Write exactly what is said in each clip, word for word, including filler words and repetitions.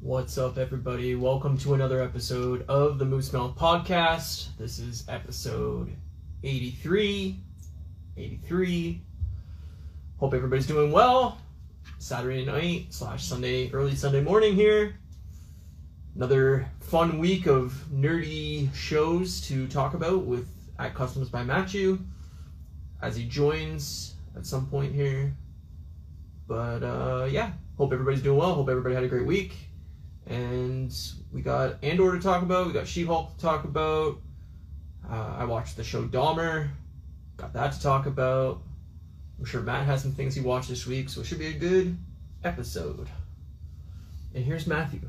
What's up, everybody? Welcome to another episode of the Moose Milk Podcast. This is episode eighty-three. eighty-three. Hope everybody's doing well. Saturday night slash Sunday, early Sunday morning here. Another fun week of nerdy shows to talk about with at Customs by Matthew as he joins at some point here. But uh, yeah, hope everybody's doing well. Hope everybody had a great week. And we got Andor to talk about. We got She-Hulk to talk about. Uh, I watched the show Dahmer. Got that to talk about. I'm sure Matt has some things he watched this week, so it should be a good episode. And here's Matthew.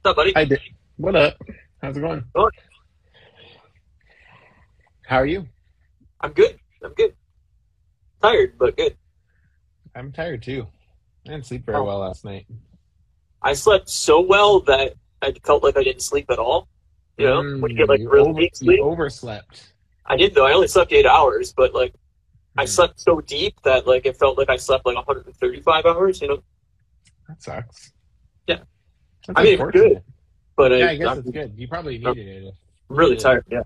What's up, buddy? Hi, Dick. What up? How's it going? Good. How are you? I'm good. I'm good. Tired, but good. I'm tired, too. I didn't sleep very oh. well last night. I slept so well that I felt like I didn't sleep at all. You know, mm, when you get like you really over, deep sleep. You overslept. I did, though. I only slept eight hours, but like mm. I slept so deep that like it felt like I slept like one hundred thirty-five hours, you know? That sucks. Yeah. That's I mean, it's good. But yeah, I, I guess I'm, it's good. You probably needed I'm it. I'm really tired, yeah.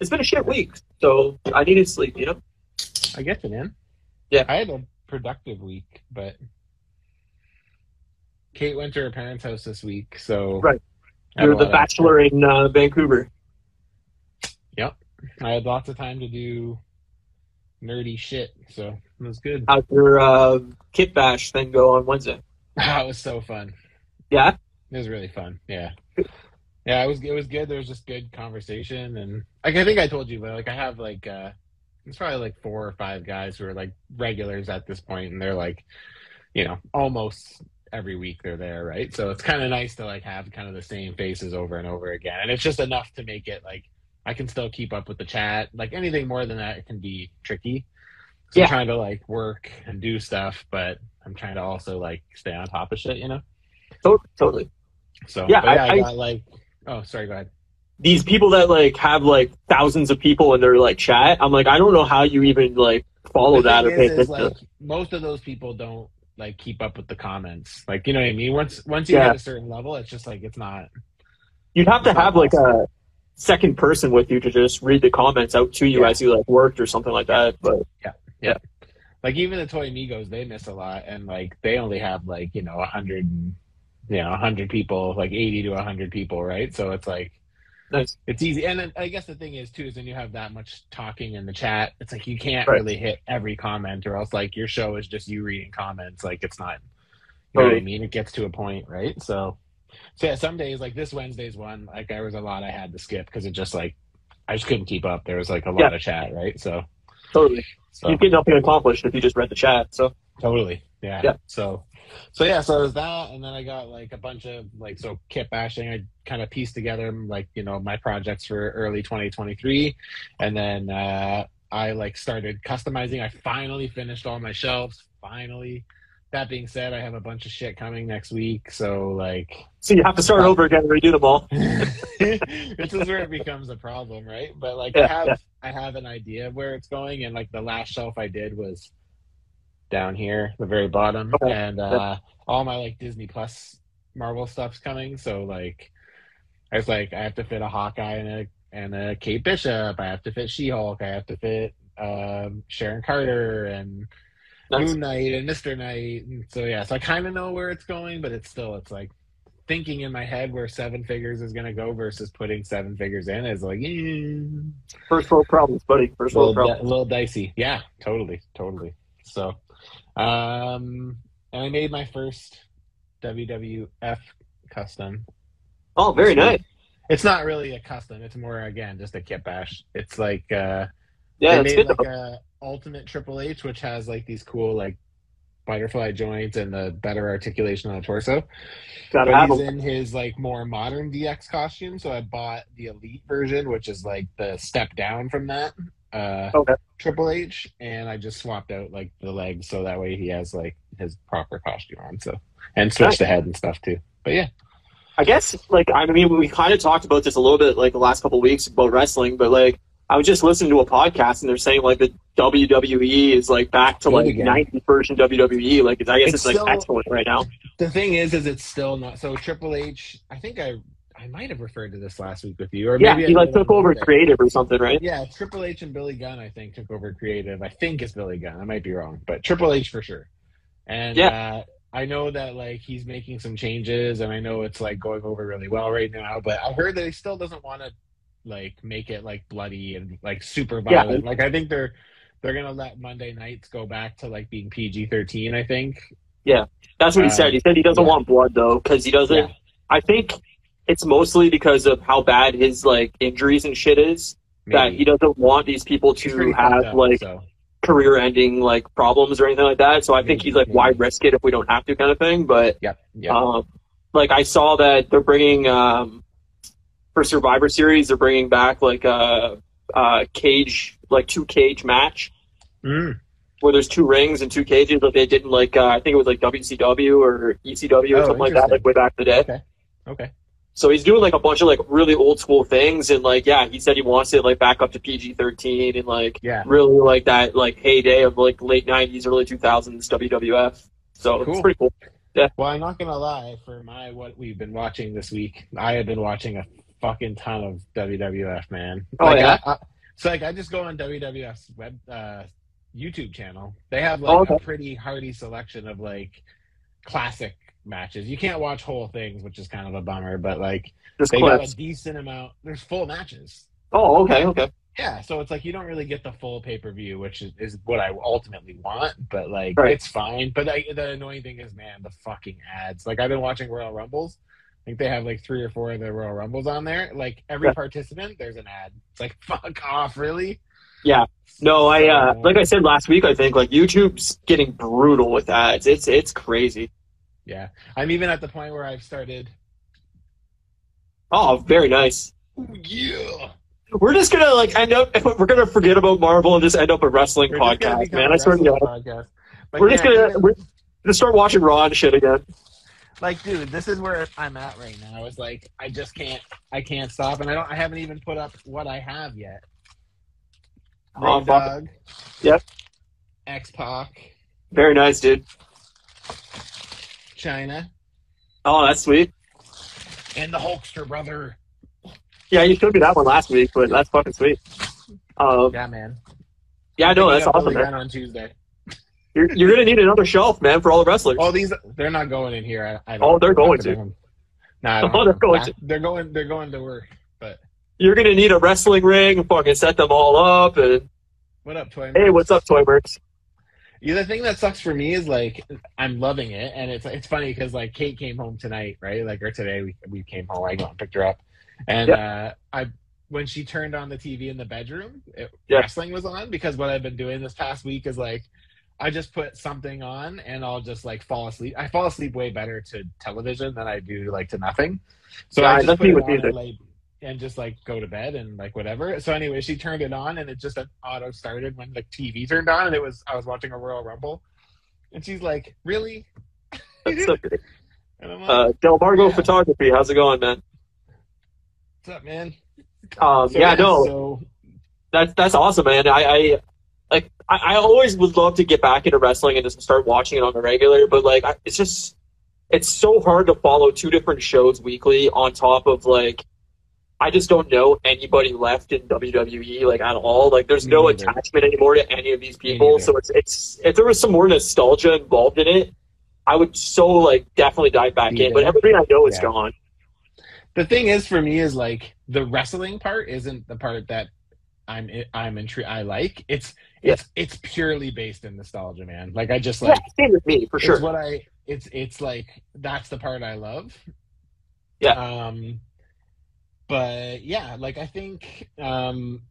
It's been a shit week, so I needed sleep, you know? I get it, man. Yeah. I had a productive week, but Kate went to her parents' house this week, so... Right. You're the bachelor in uh, Vancouver. Yep. I had lots of time to do nerdy shit, so it was good. How'd your uh, Kit Bash thing go on Wednesday? That was so fun. Yeah? It was really fun, yeah. Yeah, it was it was good. There was just good conversation, and like I think I told you, but like I have like uh, it's probably like four or five guys who are like regulars at this point, and they're like, you know, almost every week they're there, right? So it's kind of nice to like have kind of the same faces over and over again, and it's just enough to make it like I can still keep up with the chat. Like anything more than that, it can be tricky. So yeah. I'm trying to like work and do stuff, but I'm trying to also like stay on top of shit, you know? Totally. So yeah, but yeah I, I got like. Oh, sorry, go ahead. These people that, like, have, like, thousands of people in their, like, chat, I'm like, I don't know how you even, like, follow that or pay attention. Like, most of those people don't, like, keep up with the comments. Like, you know what I mean? Once once you yeah. hit a certain level, it's just, like, it's not... You'd have to have, like, awesome. a second person with you to just read the comments out to you yeah. as you, like, worked or something like that. But yeah, yeah. yeah. Like, even the Toy Amigos, they miss a lot, and, like, they only have, like, you know, a hundred... you know, one hundred people, like eighty to one hundred people, right? So it's like, nice. It's easy. And then I guess the thing is, too, is when you have that much talking in the chat, it's like you can't right. really hit every comment or else, like, your show is just you reading comments. Like, it's not, you right. know what I mean? It gets to a point, right? So, so yeah, some days, like this Wednesday's one, like, there was a lot I had to skip because it just, like, I just couldn't keep up. There was, like, a lot yeah. of chat, right? So, totally. So. You get nothing accomplished if you just read the chat, so. Totally. Yeah. yeah. So, so yeah, so it was that, and then I got like a bunch of like, so kit bashing, I kind of pieced together like, you know, my projects for early twenty twenty-three. And then uh, I like started customizing. I finally finished all my shelves. Finally. That being said, I have a bunch of shit coming next week. So like, so you have to start um, over again and redo them all. This is where it becomes a problem. Right. But like yeah, I have, yeah. I have an idea of where it's going. And like the last shelf I did was down here, the very bottom, okay. and uh, all my like Disney Plus Marvel stuff's coming. So like, I was like, I have to fit a Hawkeye and a and a Kate Bishop. I have to fit She-Hulk. I have to fit um, Sharon Carter and nice. Moon Knight and Mister Knight. And so yeah, so I kind of know where it's going, but it's still it's like thinking in my head where seven figures is gonna go versus putting seven figures in is like yeah. First world problems, buddy. First world problems. A little dicey. Yeah, totally, totally. So. Um, and I made my first W W F custom. Oh, very so nice. It's not really a custom. It's more, again, just a kit bash. It's like, uh, yeah, they made like a ultimate Triple H, which has like these cool, like butterfly joints and the better articulation on the torso. Gotta but he's in his like more modern D X costume. So I bought the Elite version, which is like the step down from that. Uh, okay. Triple H, and I just swapped out like the legs so that way he has like his proper costume on. So and switched nice. the head and stuff too. But yeah, I guess, like, I mean, we kind of talked about this a little bit, like, the last couple of weeks about wrestling, but, like, I was just listening to a podcast, and they're saying, like, the W W E is, like, back to, like, nineties version W W E. Like, I guess it's, it's still, like, excellent right now. The thing is, is it's still not. So Triple H, I think I I might have referred to this last week with you. Or yeah, maybe he, I like, took over creative or something, right? Yeah, Triple H and Billy Gunn, I think, took over creative. I think it's Billy Gunn. I might be wrong, but Triple H for sure. And, yeah. Uh, I know that, like, he's making some changes, and I know it's, like, going over really well right now, but I heard that he still doesn't want to, like, make it, like, bloody and, like, super violent. Yeah. Like, I think they're they're going to let Monday nights go back to, like, being P G thirteen, I think. Yeah, that's what uh, he said. He said he doesn't yeah. want blood, though, because he doesn't yeah. – I think it's mostly because of how bad his, like, injuries and shit is. Maybe. That he doesn't want these people to have, up, like so. – career-ending, like, problems or anything like that. So I think he's like, why risk it if we don't have to, kind of thing. But yeah, yeah. Um, like, I saw that they're bringing um, for Survivor Series, they're bringing back like a, a cage, like two cage match mm. where there's two rings and two cages. Like they didn't like uh, I think it was like W C W or E C W or oh, something like that, like way back in the day. Okay. Okay. So he's doing like a bunch of like really old school things, and like yeah, he said he wants it like back up to P G thirteen and like yeah. really like that like heyday of like late nineties, early two thousands W W F. So cool. It's pretty cool. Yeah. Well, I'm not gonna lie, for my what we've been watching this week, I have been watching a fucking ton of W W F, man. Oh like, yeah. I, I, so like I just go on W W F's web uh, YouTube channel. They have like oh, okay. a pretty hearty selection of like classic matches. You can't watch whole things, which is kind of a bummer, but like there's they got a decent amount. There's full matches. Oh, okay, okay. Yeah, so it's like you don't really get the full pay-per-view, which is, is what I ultimately want, but like right. it's fine. But I, the annoying thing is, man, the fucking ads. Like I've been watching Royal Rumbles. I think they have like three or four of the Royal Rumbles on there. Like every yeah. participant, there's an ad. It's like, fuck off, really? Yeah. No, I uh, like I said last week, I think like YouTube's getting brutal with ads. It's it's crazy. Yeah, I'm even at the point where I've started. Oh, very nice. Yeah. We're just going to like end up, we're going to forget about Marvel and just end up a wrestling we're podcast, man. A I swear to God. We're yeah, just going to we're gonna start watching Raw and shit again. Like, dude, this is where I'm at right now. It's like, I just can't, I can't stop. And I don't, I haven't even put up what I have yet. Big Dog. Yep. X-Pac. Very nice, dude. China. Oh, that's sweet. And the Hulkster brother. Yeah, you showed me that one last week, but that's fucking sweet. Um, yeah, man. Yeah, I know that's awesome. Man. On Tuesday, you're you're gonna need another shelf, man, for all the wrestlers. Oh, these they're not going in here. I, I don't, oh, they're going to. Them. Nah, I don't oh, they're going nah, to. They're going. They're going to work. But you're gonna need a wrestling ring. Fucking set them all up. And what up, Toy? Hey, what's up, Toy Burks? Yeah, the thing that sucks for me is like I'm loving it, and it's it's funny because like Kate came home tonight, right? Like or today we we came home. I got and picked her up, and yeah. uh, I when she turned on the T V in the bedroom, it, yeah. wrestling was on because what I've been doing this past week is like I just put something on and I'll just like fall asleep. I fall asleep way better to television than I do like to nothing. So yeah, I just put it on and, like, and just like go to bed and like whatever. So anyway, she turned it on and it just auto started when the T V turned on, and it was I was watching a Royal Rumble, and she's like, "Really?" That's so good. And I'm like, uh, Del Margo yeah. Photography, how's it going, man? What's up, man? Um, so, yeah, man, no, so... that's that's awesome, man. I, I like I, I always would love to get back into wrestling and just start watching it on the regular, but like I, it's just it's so hard to follow two different shows weekly on top of like. I just don't know anybody left in W W E like at all. Like, there's Me no either. attachment anymore to any of these people. So it's it's if there was some more nostalgia involved in it, I would so like definitely dive back Me in. Either. But everything I know yeah. is gone. The thing is for me is like the wrestling part isn't the part that I'm I'm intrigued. I like it's it's yeah. it's purely based in nostalgia, man. Like I just like yeah, same with me for sure. It's what I it's it's like that's the part I love. Yeah. Um. But yeah, like I think, um,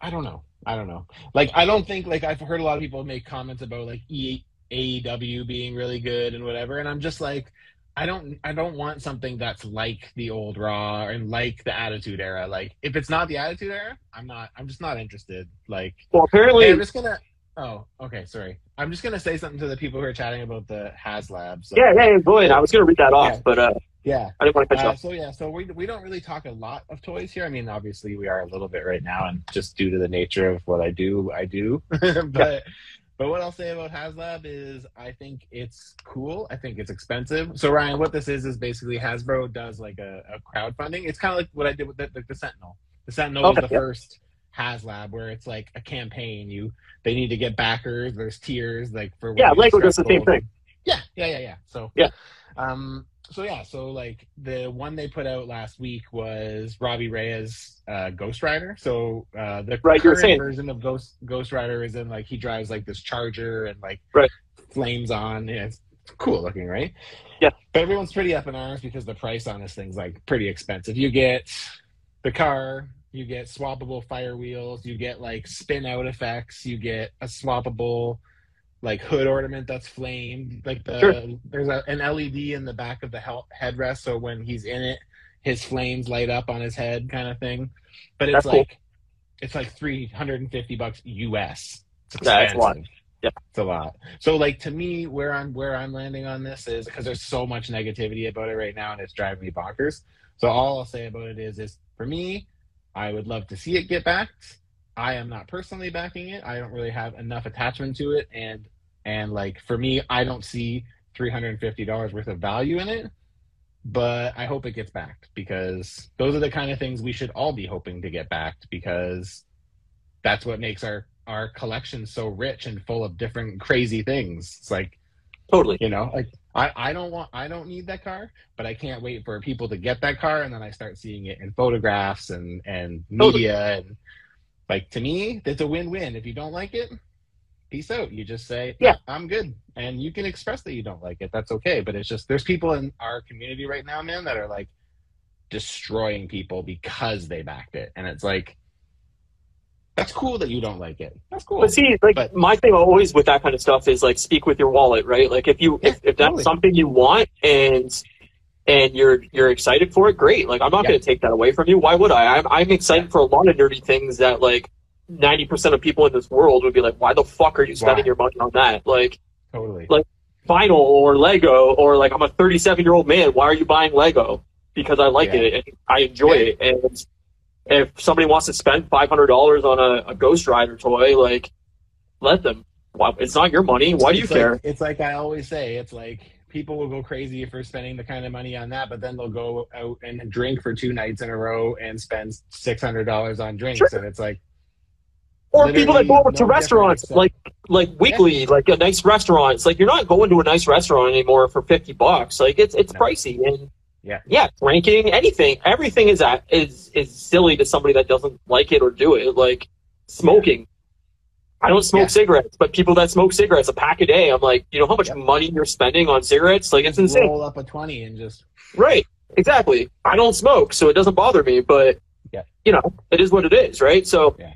I don't know. I don't know. Like, I don't think, like, I've heard a lot of people make comments about like A E W being really good and whatever. And I'm just like, I don't, I don't want something that's like the old Raw and like the Attitude Era. Like if it's not the Attitude Era, I'm not, I'm just not interested. Like, well, apparently I'm just going to, oh, okay. Sorry. I'm just going to say something to the people who are chatting about the HasLab. So. Yeah. Hey, boy, I was going to read that off, yeah. but, uh, Yeah. I didn't want to cut you uh, off. So yeah, so we we don't really talk a lot of toys here. I mean, obviously we are a little bit right now, and just due to the nature of what I do, I do. but yeah. but what I'll say about HasLab is I think it's cool. I think it's expensive. So Ryan, what this is is basically Hasbro does like a, a crowdfunding. It's kind of like what I did with the, the, the Sentinel. The Sentinel okay, was the yeah. first HasLab where it's like a campaign. You they need to get backers. There's tiers like for yeah. Lego does the same thing. Yeah, yeah, yeah, yeah. So yeah. Um, So yeah, so like the one they put out last week was Robbie Reyes' uh, Ghost Rider. So uh, the right, current version of Ghost Ghost Rider is in like he drives like this charger and like right. flames on. Yeah, it's cool looking, right? Yeah. But everyone's pretty up in arms because the price on this thing's like pretty expensive. You get the car, you get swappable fire wheels, you get like spin out effects, you get a swappable like hood ornament that's flamed, like the sure. there's a, an L E D in the back of the he- headrest, so when he's in it, his flames light up on his head, kind of thing. But it's that's like cool. it's like three hundred and fifty bucks U S. It's yeah, that's a lot. Yeah, it's a lot. So like to me, where I'm where I'm landing on this is because there's so much negativity about it right now, and it's driving me bonkers. So all I'll say about it is, is for me, I would love to see it get backed. I am not personally backing it. I don't really have enough attachment to it, and and like for me, I don't see three hundred fifty dollars worth of value in it. But I hope it gets backed because those are the kind of things we should all be hoping to get backed because that's what makes our our collection so rich and full of different crazy things. It's like totally, you know, like I, I don't want I don't need that car, but I can't wait for people to get that car, and then I start seeing it in photographs and and media totally. and. Like, to me, that's a win-win. If you don't like it, peace out. You just say, yeah, I'm good. And you can express that you don't like it. That's okay. But it's just, there's people in our community right now, man, that are, like, destroying people because they backed it. And it's like, that's cool that you don't like it. That's cool. But see, like, but, my thing always with that kind of stuff is, like, speak with your wallet, right? Like, if you yeah, if, if that's totally. something you want and... and you're you're excited for it, great. Like, I'm not yeah. going to take that away from you. Why would I? I'm, I'm excited yeah. for a lot of nerdy things that, like, ninety percent of people in this world would be like, why the fuck are you spending why? your money on that? Like, totally. Like, vinyl or Lego or, like, I'm a thirty-seven-year-old man. Why are you buying Lego? Because I like yeah. it and I enjoy yeah. it. And if somebody wants to spend five hundred dollars on a, a Ghost Rider toy, like, let them. It's not your money. Why do you it's care? Like, it's like I always say. It's like... people will go crazy for spending the kind of money on that, but then they'll go out and drink for two nights in a row and spend six hundred dollars on drinks. Sure. And it's like, or people that go over to restaurants like, like weekly, yeah. like a nice restaurant. It's like, you're not going to a nice restaurant anymore for fifty bucks. Like it's, it's no. pricey. And yeah, yeah, drinking, anything, everything is that is, is silly to somebody that doesn't like it or do it. Like smoking. Yeah. I don't smoke yeah. cigarettes, but people that smoke cigarettes, a pack a day, I'm like, you know how much yep. money you're spending on cigarettes? Like, it's insane. Roll up a twenty and just... Right, exactly. I don't smoke, so it doesn't bother me, but, yeah. you know, it is what it is, right? So yeah.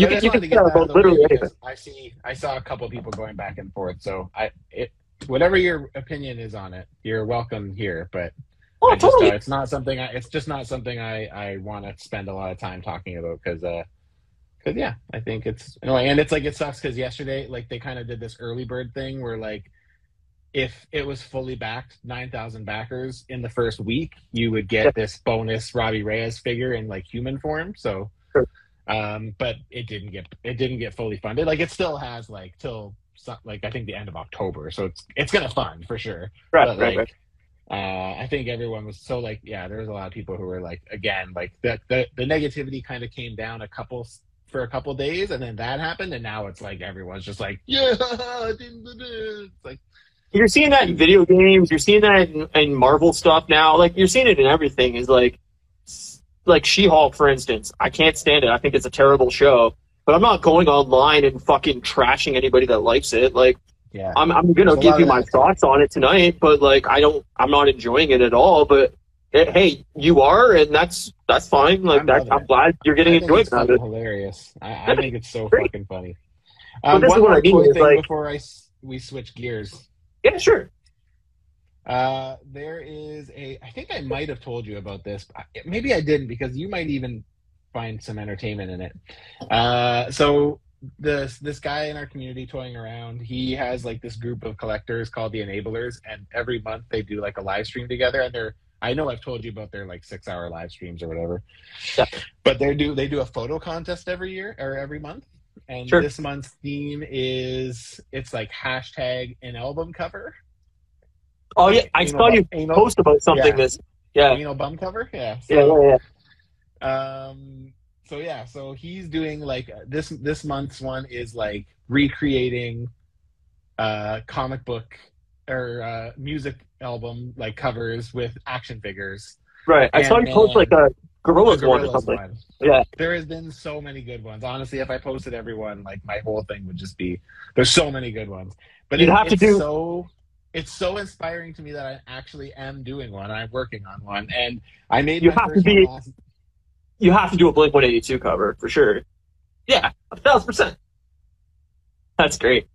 you can, you can get about literally anything. I, see, I saw a couple of people going back and forth, so I, it, whatever your opinion is on it, you're welcome here, but... Oh, just, totally. Uh, it's not something I, it's just not something I, I want to spend a lot of time talking about, because... Uh, But yeah, I think it's annoying. And it's like, it sucks because yesterday, like they kind of did this early bird thing where like, if it was fully backed, nine thousand backers in the first week, you would get this bonus Robbie Reyes figure in like human form. So, um, but it didn't get, it didn't get fully funded. Like it still has like till like, I think the end of October. So it's, it's going to fund for sure. Right, but, right, like, right. Uh, I think everyone was so like, yeah, there was a lot of people who were like, again, like the, the, the negativity kind of came down a couple for a couple days, and then that happened, and now it's like everyone's just like, yeah, it's like you're seeing that in video games, you're seeing that in, in Marvel stuff now, like you're seeing it in everything. Is like, like She-Hulk, for instance. I can't stand it. I think it's a terrible show, but I'm not going online and fucking trashing anybody that likes it. Like, yeah, I'm, I'm gonna give you my thoughts on it tonight, but like, I don't, I'm not enjoying it at all. But hey, you are, and that's that's fine. Like, that, I'm glad you're getting enjoyment out of it. Hilarious! I, I think it's so fucking funny. Um, well, one more I mean, quick thing like, before I we switch gears. Yeah, sure. Uh, there is a. I think I might have told you about this. Maybe I didn't because you might even find some entertainment in it. Uh, so this this guy in our community toying around, he has like this group of collectors called the Enablers, and every month they do like a live stream together, and they're I know I've told you about their like six hour live streams or whatever, yeah. but they do they do a photo contest every year or every month. And sure. this month's theme is it's like hashtag an album cover. Oh yeah, I saw you post about something yeah. this yeah anal bum cover yeah so, yeah yeah. Um, so yeah, so he's doing like this this month's one is like recreating uh, comic book or uh, music album like covers with action figures. Right, I and, saw you post like a. Gorilla's one or something. One. Yeah. There has been so many good ones. Honestly, if I posted everyone, like my whole thing would just be there's so many good ones. But it, have it's to do... so it's so inspiring to me that I actually am doing one. I'm working on one. And I made you my have first to be last... You have to do a Blink one eighty-two cover for sure. Yeah, a thousand percent. That's great.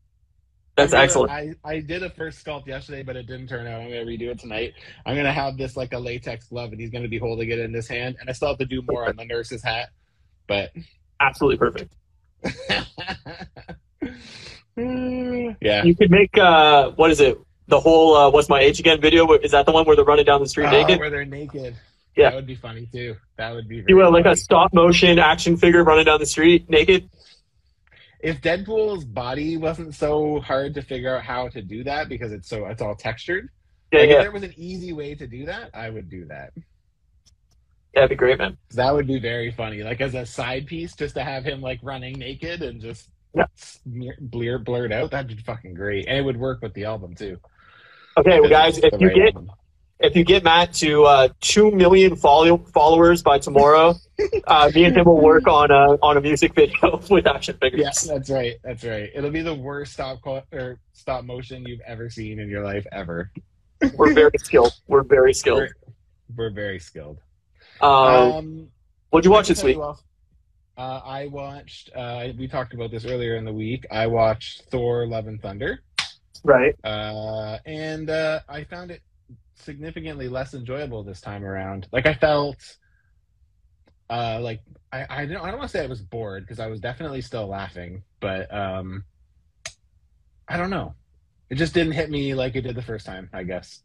That's I excellent. A, I, I did a first sculpt yesterday, but it didn't turn out. I'm going to redo it tonight. I'm going to have this like a latex glove, and he's going to be holding it in his hand. And I still have to do more on the nurse's hat, but absolutely perfect. Yeah, you could make uh, what is it? The whole uh, "What's My Age Again" video. Is that the one where they're running down the street oh, naked? Where they're naked. Yeah, that would be funny too. That would be. You know, like funny. A stop motion action figure running down the street naked. If Deadpool's body wasn't so hard to figure out how to do that because it's so it's all textured, yeah, like yeah. if there was an easy way to do that, I would do that. That'd be great, man. That would be very funny. Like as a side piece, just to have him like running naked and just yeah. smear, blur, blurred out, that'd be fucking great. And it would work with the album too. Okay, well, guys, if you right get album. if you get Matt to uh, two million follow followers by tomorrow. Uh, me and him will work on a on a music video with action figures. Yes, yeah, that's right. That's right. It'll be the worst stop co- or stop motion you've ever seen in your life ever. We're very skilled. We're very skilled. We're, we're very skilled. Um, um, what'd you watch this week? Well, uh, I watched. Uh, we talked about this earlier in the week. I watched Thor: Love and Thunder. Right. Uh, and uh, I found it significantly less enjoyable this time around. Like I felt. Uh, like I, I don't, I don't want to say I was bored because I was definitely still laughing, but um, I don't know. It just didn't hit me like it did the first time, I guess.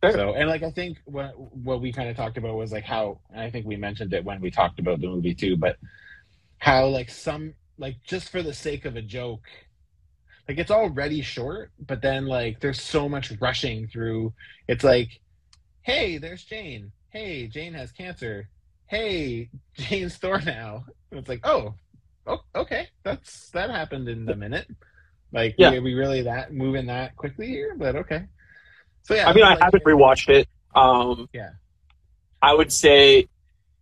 Sure. So, and like I think what what we kind of talked about was like how, and I think we mentioned it when we talked about the movie too, but how like some like just for the sake of a joke, like it's already short, but then like there's so much rushing through. It's like, hey, there's Jane. Hey, Jane has cancer. Hey, Jane's Thor now. And it's like, oh, oh, okay, that's that happened in a minute. Like, yeah. we, we really that moving that quickly here, but okay. So yeah, I mean, I like, haven't rewatched it. Um, yeah, I would say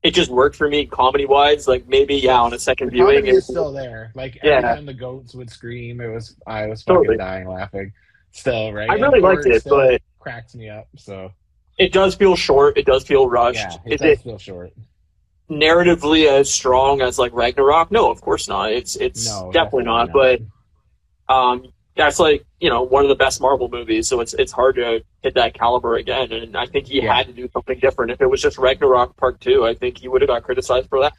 it just worked for me comedy-wise. Like maybe yeah, on a second the viewing, it's still there. Like every yeah. time the goats would scream, it was I was fucking totally. dying laughing. Still, right? I really Thor liked it, but cracks me up. So it does feel short. It does feel rushed. Yeah, it Is does it, feel short. Narratively as strong as like Ragnarok? No, of course not. It's it's no, definitely, definitely not, not. But um, that's like you know one of the best Marvel movies, so it's it's hard to hit that caliber again. And I think he yeah. had to do something different. If it was just Ragnarok Part Two, I think he would have got criticized for that.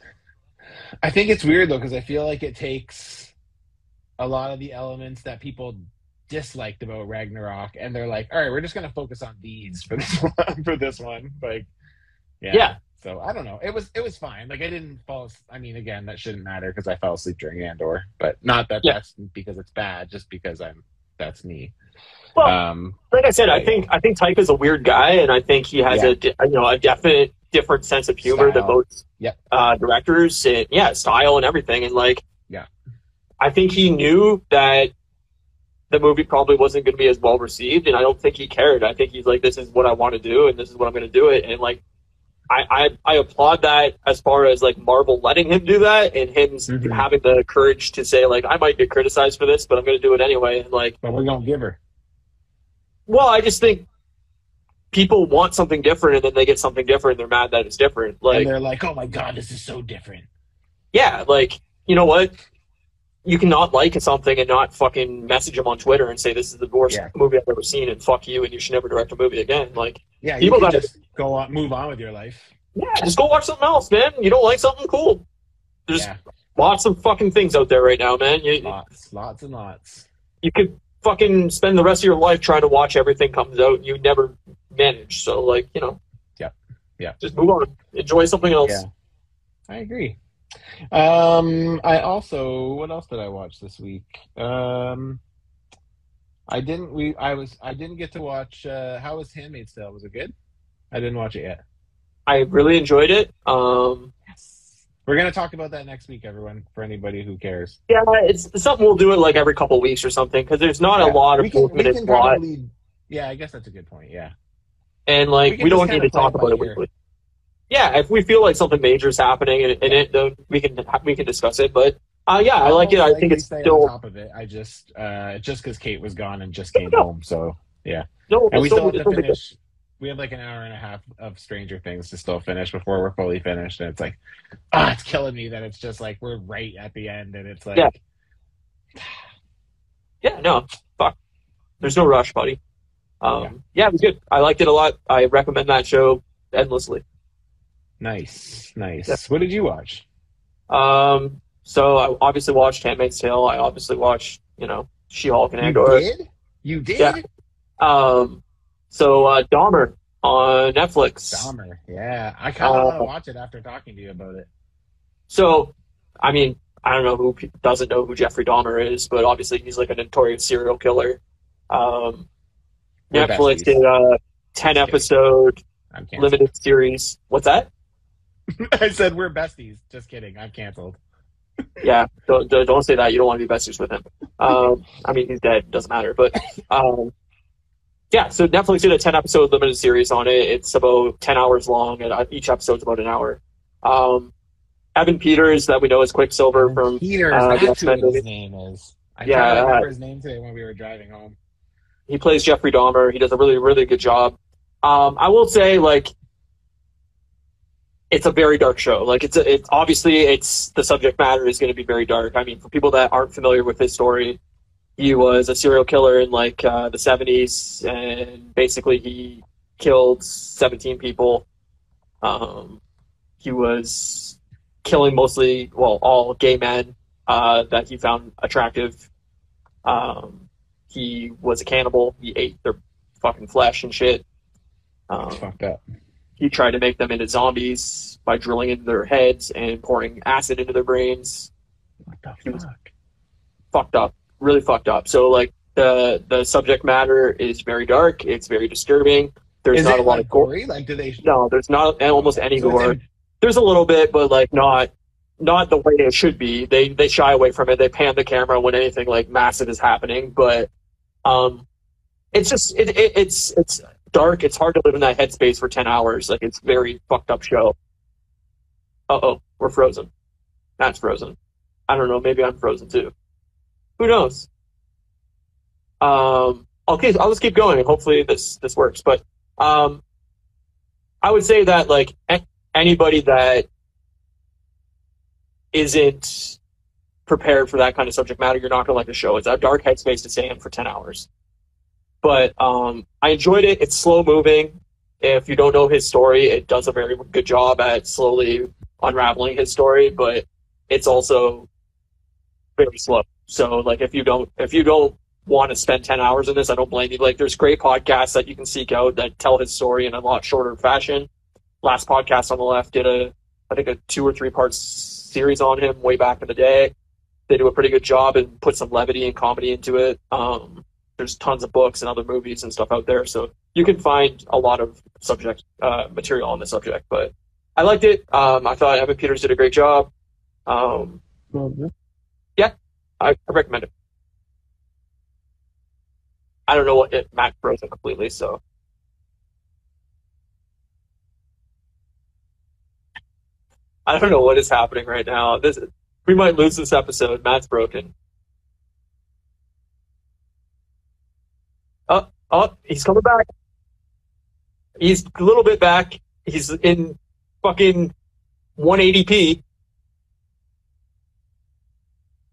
I think it's weird though because I feel like it takes a lot of the elements that people disliked about Ragnarok, and they're like, all right, we're just gonna focus on these for this one. for this one, like yeah. yeah. So I don't know. It was it was fine. Like I didn't fall. I mean, again, that shouldn't matter because I fell asleep during Andor. But not that yeah. that's because it's bad. Just because I'm that's me. Well, um, like I said, I, I think I think Tyke is a weird guy, and I think he has yeah. a you know a definite different sense of humor style. than most yep. uh, directors. And yeah, style and everything. And like, yeah, I think he knew that the movie probably wasn't going to be as well received, and I don't think he cared. I think he's like, this is what I want to do, and this is what I'm going to do it, and like. I, I, I applaud that as far as like Marvel letting him do that and him mm-hmm. having the courage to say like I might get criticized for this but I'm gonna do it anyway and like but we're gonna give her. Well, I just think people want something different and then they get something different and they're mad that it's different. Like and they're like, oh my god, this is so different. Yeah, like you know what? You cannot like something and not fucking message him on Twitter and say this is the worst yeah. movie I've ever seen and fuck you and you should never direct a movie again. Like yeah, people gotta just go on, move on with your life. Yeah, just go watch something else, man. You don't like something cool. There's yeah. lots of fucking things out there right now, man. You, lots, lots and lots. You could fucking spend the rest of your life trying to watch everything comes out and you never manage. So like you know, yeah, yeah. Just move on. Enjoy something else. Yeah. I agree. Um, I also, what else did I watch this week? Um, I didn't. We. I was. I didn't get to watch. Uh, how was Handmaid's Tale? Was it good? I didn't watch it yet. I really enjoyed it. Um, yes. We're gonna talk about that next week, everyone. For anybody who cares. Yeah, it's, it's something we'll do it like every couple weeks or something because there's not yeah. a lot of minutes plot. Yeah, I guess that's a good point. Yeah. And like we, we don't need to talk about it weekly. Yeah, if we feel like something major is happening and, and it, then we can we can discuss it. But uh, yeah, I like it. I think it's still on top of it. I just uh, just because Kate was gone and just came no. home, so yeah. No, and we still, still have to finish. We have like an hour and a half of Stranger Things to still finish before we're fully finished, and it's like, ah, oh, it's killing me that it's just like we're right at the end, and it's like, yeah, yeah, no, fuck, there's no rush, buddy. Um, yeah. yeah, it was good. I liked it a lot. I recommend that show endlessly. Nice, nice. Yeah. What did you watch? Um, so I obviously watched Handmaid's Tale. I obviously watched, you know, She-Hulk and Andor. You did? You did? Yeah. Um, so uh, Dahmer on Netflix. Dahmer, yeah. I kind of uh, want to watch it after talking to you about it. So, I mean, I don't know who doesn't know who Jeffrey Dahmer is, but obviously he's like a notorious serial killer. Um, Netflix did a ten episode limited series. What's that? I said we're besties. Just kidding. I'm canceled. Yeah, don't, don't say that. You don't want to be besties with him. Um, I mean, he's dead. Doesn't matter. But um, yeah, so Netflix did a ten episode limited series on it. It's about ten hours long, and each episode's about an hour. Um, Evan Peters, that we know as Quicksilver Evan from Peters. Uh, that's who his name is. I yeah, tried to remember his name today when we were driving home. He plays Jeffrey Dahmer. He does a really, really good job. Um, I will say, like, it's a very dark show. Like, it's a, it's obviously it's the subject matter is going to be very dark. I mean, for people that aren't familiar with his story, he was a serial killer in like uh, the seventies, and basically he killed seventeen people. Um, he was killing mostly, well, all gay men uh, that he found attractive. Um, he was a cannibal. He ate their fucking flesh and shit. Um, fucked up. He tried to make them into zombies by drilling into their heads and pouring acid into their brains. What the he fuck? Was fucked up. Really fucked up. So, like, the the subject matter is very dark. It's very disturbing. There's is not a lot like of gore. Like, do they... No, there's not almost any so gore. They... There's a little bit, but, like, not not the way it should be. They, they shy away from it. They pan the camera when anything, like, massive is happening. But um, it's just... It, it, it's it's... dark. It's hard to live in that headspace for ten hours. Like, it's very fucked up show. Uh-oh, we're frozen. Matt's frozen. I don't know, maybe I'm frozen too. Who knows? Um, okay, I'll just keep going and hopefully this, this works. But um, I would say that, like, anybody that isn't prepared for that kind of subject matter, you're not going to like the show. It's a dark headspace to stay in for ten hours. But um, I enjoyed it. It's slow moving. If you don't know his story, it does a very good job at slowly unraveling his story. But it's also very slow. So, like, if you don't if you don't want to spend ten hours on this, I don't blame you. Like, there's great podcasts that you can seek out that tell his story in a lot shorter fashion. Last podcast on the left did a I think a two or three part series on him way back in the day. They do a pretty good job and put some levity and comedy into it. Um, There's tons of books and other movies and stuff out there, so you can find a lot of subject uh, material on the subject. But I liked it. Um, I thought Evan Peters did a great job. Um, yeah, I, I recommend it. I don't know what it, Matt froze it completely, so. I don't know what is happening right now. This we might lose this episode. Matt's broken. Oh, oh, he's coming back. He's a little bit back. He's in fucking one eighty p.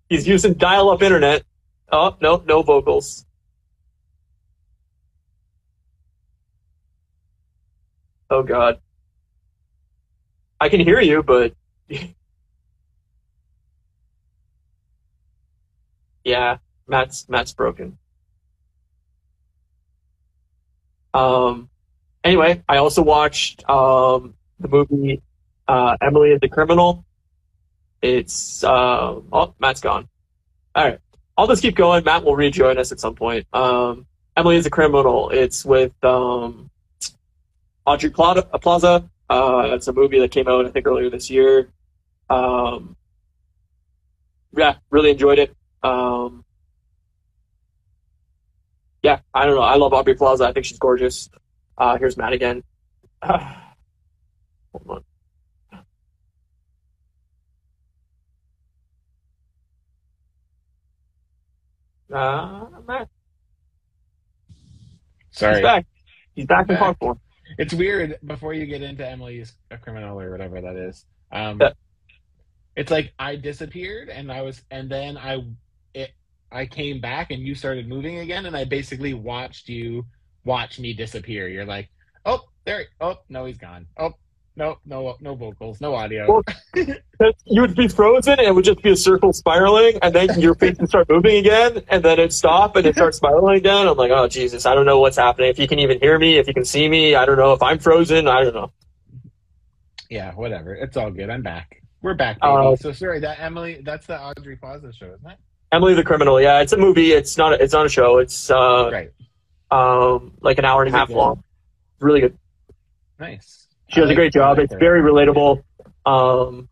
He's using dial-up internet. Oh, no, no vocals. Oh, God. I can hear you, but... yeah, Matt's Matt's broken. Um, anyway, I also watched um, the movie uh, Emily the Criminal. It's uh, oh, Matt's gone. All right, I'll just keep going. Matt will rejoin us at some point. Um, Emily is a Criminal. It's with um, Aubrey Plaza. Uh, it's a movie that came out, I think, earlier this year. Um, yeah, really enjoyed it. Um, yeah, I don't know. I love Aubrey Plaza. I think she's gorgeous. Uh, here's Matt again. Uh, hold on. Uh, Matt. Sorry. He's back. He's back in part four. It's weird, before you get into Emily's a Criminal or whatever that is, um, yeah. It's like I disappeared and I was, and then I, it, I came back and you started moving again and I basically watched you watch me disappear. You're like, oh, there, oh, no, he's gone. Oh, no, no, no vocals, no audio. Well, you would be frozen and it would just be a circle spiraling and then your face would start moving again and then it'd stop and it starts spiraling again. I'm like, oh, Jesus, I don't know what's happening. If you can even hear me, if you can see me, I don't know. If I'm frozen, I don't know. Yeah, whatever. It's all good. I'm back. We're back, baby. Uh, so sorry, that Emily, that's the Aubrey Plaza show, isn't it? Emily the Criminal, yeah. It's a movie. It's not a, it's not a show. It's uh, right. um, like an hour and a half long. Really good. Nice. She does a great job. It's very relatable. Um,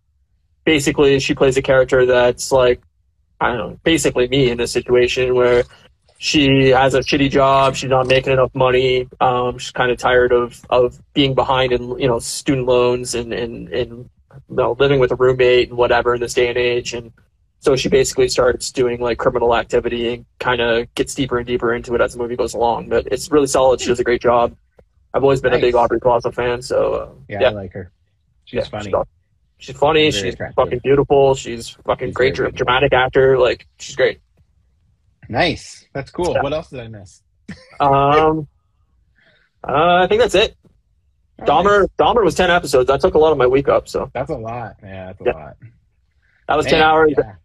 basically, she plays a character that's like, I don't know, basically me in a situation where she has a shitty job. She's not making enough money. Um, she's kind of tired of, of being behind in, you know, student loans and, and, and you know, living with a roommate and whatever in this day and age. And so she basically starts doing like criminal activity and kind of gets deeper and deeper into it as the movie goes along. But it's really solid. She does a great job. I've always been nice. a big Aubrey Plaza fan, so... Uh, yeah, yeah, I like her. She's yeah, funny. She's funny, she's, she's fucking beautiful, she's fucking she's great, dramatic beautiful. actor, like, she's great. Nice. That's cool. Yeah. What else did I miss? um, uh, I think that's it. Oh, Dahmer nice. Dahmer was ten episodes. That took a lot of my week up, so... That's a lot. Yeah, that's a yeah. lot. That was Man, ten hours, yeah.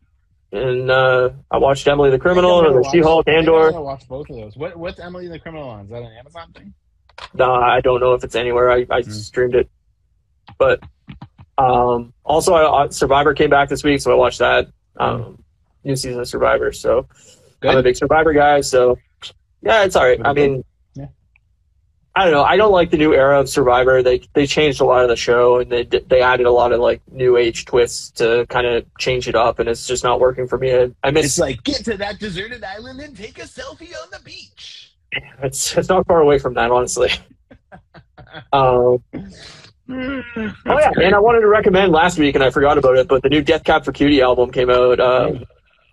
and uh, I watched Emily the Criminal, and the She-Hulk, Andor. I watched both of those. What, what's Emily the Criminal on? Is that an Amazon thing? No, I don't know if it's anywhere. I, I mm. streamed it. But um, also, I, I, Survivor came back this week, so I watched that. Um, new season of Survivor. So Good. I'm a big Survivor guy. So, yeah, it's all right. I mean, yeah. I don't know. I don't like the new era of Survivor. They they changed a lot of the show, and they they added a lot of, like, new age twists to kind of change it up, and it's just not working for me. I, I miss It's like, get to that deserted island and take a selfie on the beach. It's it's not far away from that, honestly. um, oh yeah, great. And I wanted to recommend last week, and I forgot about it, but the new Death Cab for Cutie album came out. Uh, mm.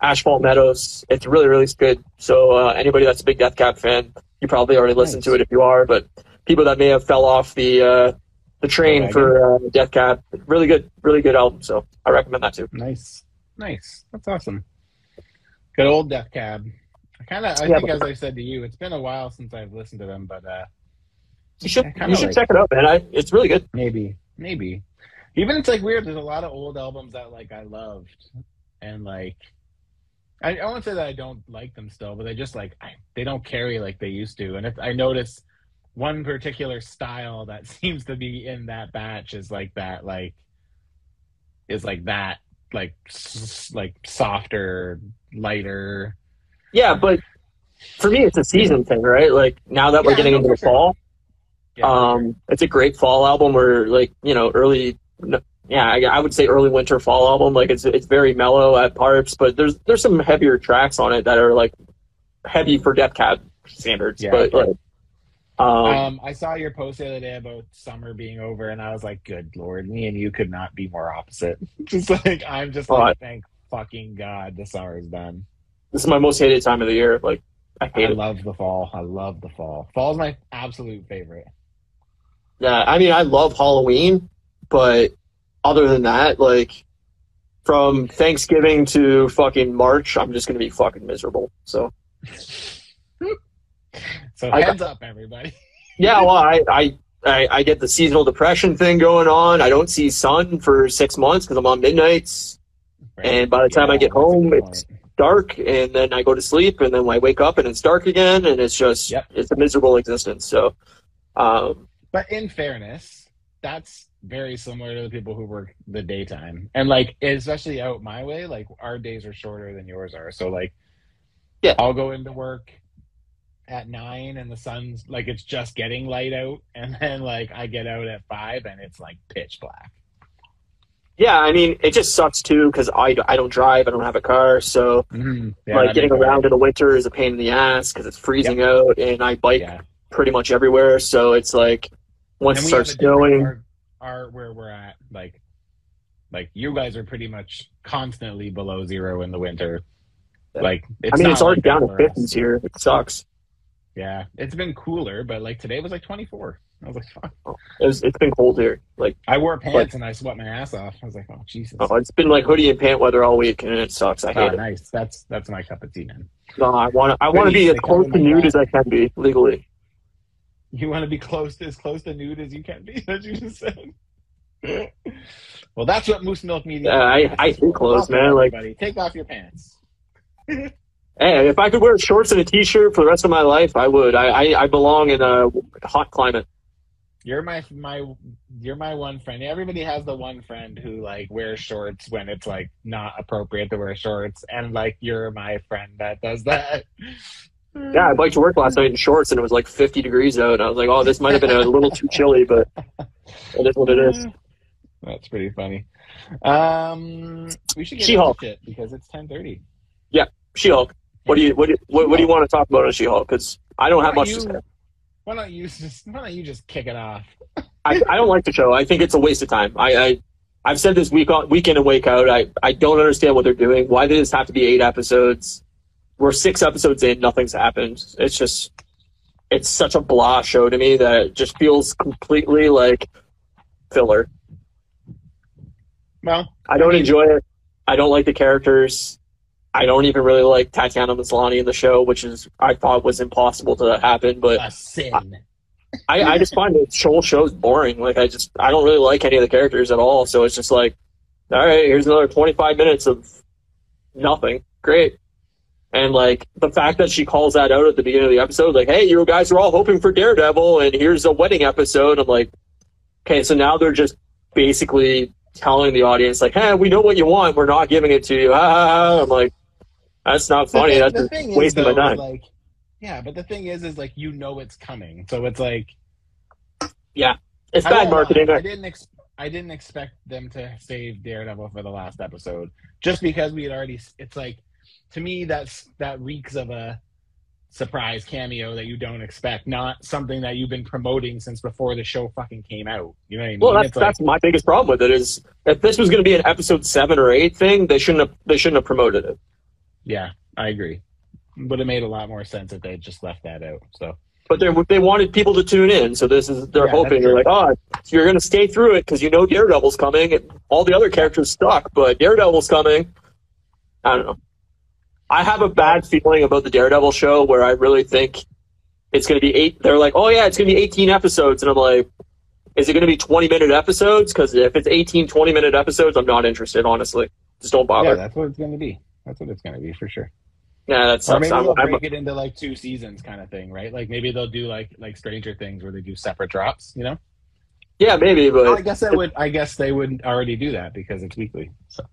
Asphalt Meadows. It's really really good. So uh, anybody that's a big Death Cab fan, you probably already listened nice. to it if you are. But people that may have fell off the uh, the train oh, for uh, Death Cab, really good, really good album. So I recommend that too. Nice, nice. That's awesome. Good old Death Cab. Kind of, I yeah, think, as I said to you, it's been a while since I've listened to them, but uh, you should you should like, check it out, man. I, it's really good. Maybe, maybe. Even it's like weird. There's a lot of old albums that like I loved, and like I, I won't say that I don't like them still, but they just like I, they don't carry like they used to. And if I notice one particular style that seems to be in that batch is like that, like is like that, like like softer, lighter. Yeah, but for me, it's a season thing, right? Like, now that yeah, we're getting into the sure. fall, yeah. um, it's a great fall album or, like, you know, early, yeah, I, I would say early winter fall album. Like, it's it's very mellow at parts, but there's there's some heavier tracks on it that are, like, heavy for Death Cab standards. Yeah, but, like, um, um, I saw your post the other day about summer being over, and I was like, good Lord, me and you could not be more opposite. Just like, I'm just like, right. thank fucking God the summer's done. This is my most hated time of the year. Like, I hate I it. love the fall. I love the fall. Fall's my absolute favorite. Yeah, I mean, I love Halloween, but other than that, like, from Thanksgiving to fucking March, I'm just going to be fucking miserable. So, so heads I, up, everybody. yeah, well, I, I, I, I get the seasonal depression thing going on. I don't see sun for six months because I'm on midnights. Right. And by the time yeah, I get home, it's... dark, and then I go to sleep, and then I wake up and it's dark again, and it's just yep. it's a miserable existence. So um But in fairness, that's very similar to the people who work the daytime. And like, especially out my way, like our days are shorter than yours are. So like, yeah, I'll go into work at nine and the sun's like, it's just getting light out. And then like I get out at five and it's like pitch black. Yeah, I mean, it just sucks too because I, I don't drive, I don't have a car, so mm-hmm. yeah, like getting around in the winter is a pain in the ass because it's freezing yep. out, and I bike yeah. pretty much everywhere, so it's like once it starts snowing, are where we're at, like like you guys are pretty much constantly below zero in the winter. Yeah. Like it's I mean, not it's already like down to fifties here. It sucks. Yeah, it's been cooler, but like today was like twenty-four. I was like, fuck. Oh, it was, it's been cold here. Like I wore pants like, and I sweat my ass off. I was like, oh Jesus. Oh, it's been like hoodie and pant weather all week, and it sucks. I hate oh, it. Nice. That's that's my cup of tea, man. No, I want I want to be as close to nude as I can be legally. You want to be close to as close to nude as you can be. That you just said. Well, that's what Moose Milk Media. Uh, I I hate clothes, man. Like, take off your pants. Hey, if I could wear shorts and a t-shirt for the rest of my life, I would. I, I, I belong in a hot climate. You're my my you're my one friend. Everybody has the one friend who like wears shorts when it's like not appropriate to wear shorts, and like you're my friend that does that. Yeah, I biked to work last night in shorts, and it was like fifty degrees out. And I was like, oh, this might have been a little too chilly, but it is what it is. That's pretty funny. Um, we should get She-Hulk it because it's ten thirty. Yeah, She-Hulk. What do you what do you, what, what do you want to talk about on She-Hulk? Because I don't have much to say. Why don't you just Why don't you just kick it off? I, I don't like the show. I think it's a waste of time. I, I I've said this week on week in and week out. I I don't understand what they're doing. Why did this have to be eight episodes? We're six episodes in. Nothing's happened. It's just it's such a blah show to me that it just feels completely like filler. Well, I don't I mean, enjoy it. I don't like the characters. I don't even really like Tatiana Maslany in the show, which is I thought was impossible to happen. But a sin. I, I, I just find the whole show's boring. Like I just I don't really like any of the characters at all. So it's just like, all right, here's another twenty-five minutes of nothing. Great. And like the fact that she calls that out at the beginning of the episode, like, hey, you guys are all hoping for Daredevil, and here's a wedding episode. I'm like, okay, so now they're just basically telling the audience, like, hey, we know what you want. We're not giving it to you. Ah, I'm like, that's not funny. That's just wasting my time. Like, yeah, but the thing is, is like you know it's coming, so it's like, yeah, it's bad marketing. I didn't, ex- I didn't expect them to save Daredevil for the last episode, just because we had already. It's like, to me, that's that reeks of a surprise cameo that you don't expect, not something that you've been promoting since before the show fucking came out. You know what I mean? Well, that's, like, that's my biggest problem with it is if this was going to be an episode seven or eight thing, they shouldn't have. They shouldn't have promoted it. Yeah, I agree. But it made a lot more sense if they just left that out. So, but they they wanted people to tune in, so this is they're yeah, hoping they're like, oh, you're going to stay through it because you know Daredevil's coming. And all the other characters suck, but Daredevil's coming. I don't know. I have a bad feeling about the Daredevil show where I really think it's going to be eight. They're like, oh yeah, it's going to be eighteen episodes, and I'm like, is it going to be twenty minute episodes? Because if it's eighteen, twenty minute episodes, I'm not interested. Honestly, just don't bother. Yeah, that's what it's going to be. That's what it's going to be for sure. Yeah, that's. Or maybe they'll I'm, break I'm, it into like two seasons, kind of thing, right? Like maybe they'll do like like Stranger Things, where they do separate drops, you know? Yeah, maybe. But well, I guess that would. I guess they wouldn't already do that because it's weekly. So.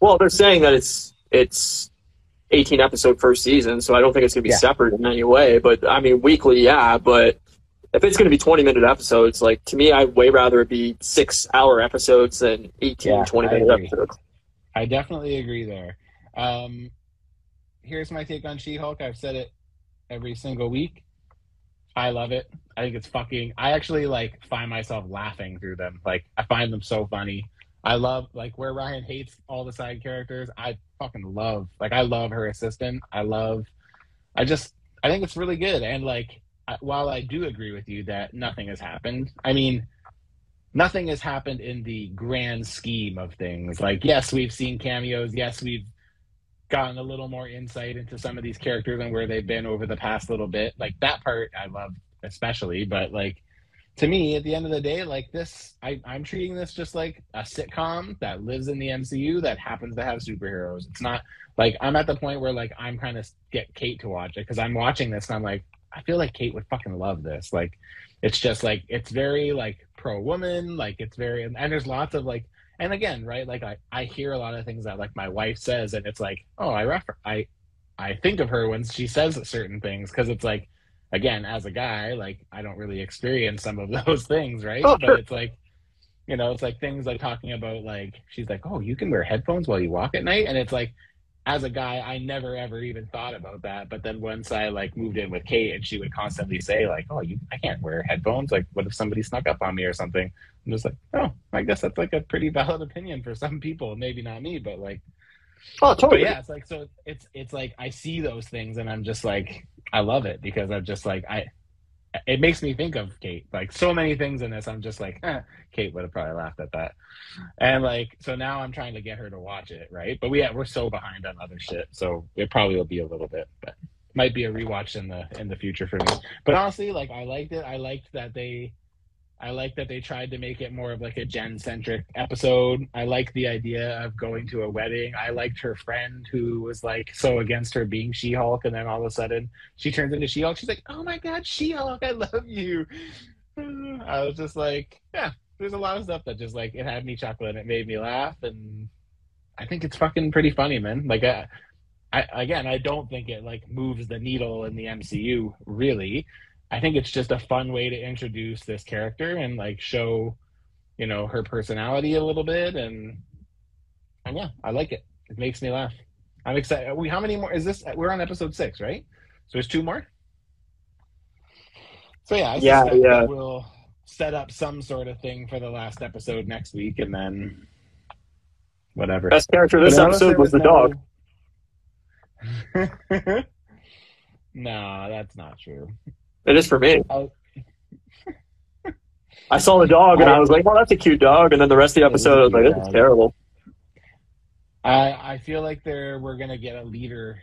Well, they're saying that it's it's eighteen episode first season, so I don't think it's going to be yeah. separate in any way. But I mean, weekly, yeah. But if it's going to be twenty minute episodes, like to me, I'd way rather it be six hour episodes than eighteen yeah, twenty minute episodes. I definitely agree there. Um, here's my take on She-Hulk. I've said it every single week. I love it. I think it's fucking, I actually like find myself laughing through them. Like I find them so funny. I love like where Ryan hates all the side characters. I fucking love, like I love her assistant. I love, I just, I think it's really good. And like, I, while I do agree with you that nothing has happened, I mean, nothing has happened in the grand scheme of things. Like, yes, we've seen cameos. Yes, we've gotten a little more insight into some of these characters and where they've been over the past little bit. Like that part I love especially, but like to me at the end of the day, like this I, I'm treating this just like a sitcom that lives in the M C U that happens to have superheroes. It's not like I'm at the point where like I'm trying to get Kate to watch it because I'm watching this and I'm like, I feel like Kate would fucking love this. Like, it's just like, it's very like pro woman, like it's very, and there's lots of like, and again, right? Like I, I hear a lot of things that like my wife says, and it's like, oh, I refer, I, I think of her when she says certain things. Cause it's like, again, as a guy, like I don't really experience some of those things. Right. Oh, sure. But it's like, you know, it's like things like talking about like, she's like, oh, you can wear headphones while you walk at night. And it's like, as a guy, I never ever even thought about that. But then once I like moved in with Kate, and she would constantly say like, "Oh, you, I can't wear headphones. Like, what if somebody snuck up on me or something?" I'm just like, "Oh, I guess that's like a pretty valid opinion for some people. Maybe not me, but like, oh, totally, yeah." It's like so. It's it's like I see those things, and I'm just like, I love it because I'm just like I. It makes me think of Kate. Like so many things in this, I'm just like, eh, Kate would have probably laughed at that. And like, so now I'm trying to get her to watch it, right? But we have, we're so behind on other shit, so it probably will be a little bit, but might be a rewatch in the in the future for me. But honestly, like I liked it. I liked that they, I liked that they tried to make it more of like a Jen-centric episode. I liked the idea of going to a wedding. I liked her friend who was like so against her being She-Hulk, and then all of a sudden she turns into She-Hulk. She's like, "Oh my God, She-Hulk, I love you." I was just like, yeah, there's a lot of stuff that just like, it had me chuckling. It made me laugh. And I think it's fucking pretty funny, man. Like, I, I again, I don't think it like moves the needle in the M C U really. I think it's just a fun way to introduce this character and like show, you know, her personality a little bit. And, and yeah, I like it. It makes me laugh. I'm excited. We, how many more is this? We're on episode six, right? So there's two more. So yeah, I yeah, yeah. We'll set up some sort of thing for the last episode next week. And then whatever. Best character this episode was, was the no... dog. No, that's not true. It is for me. Oh. I saw the dog and I was like, "Well, that's a cute dog." And then the rest of the episode, I was like, "This is terrible." I I feel like there we're gonna get a leader,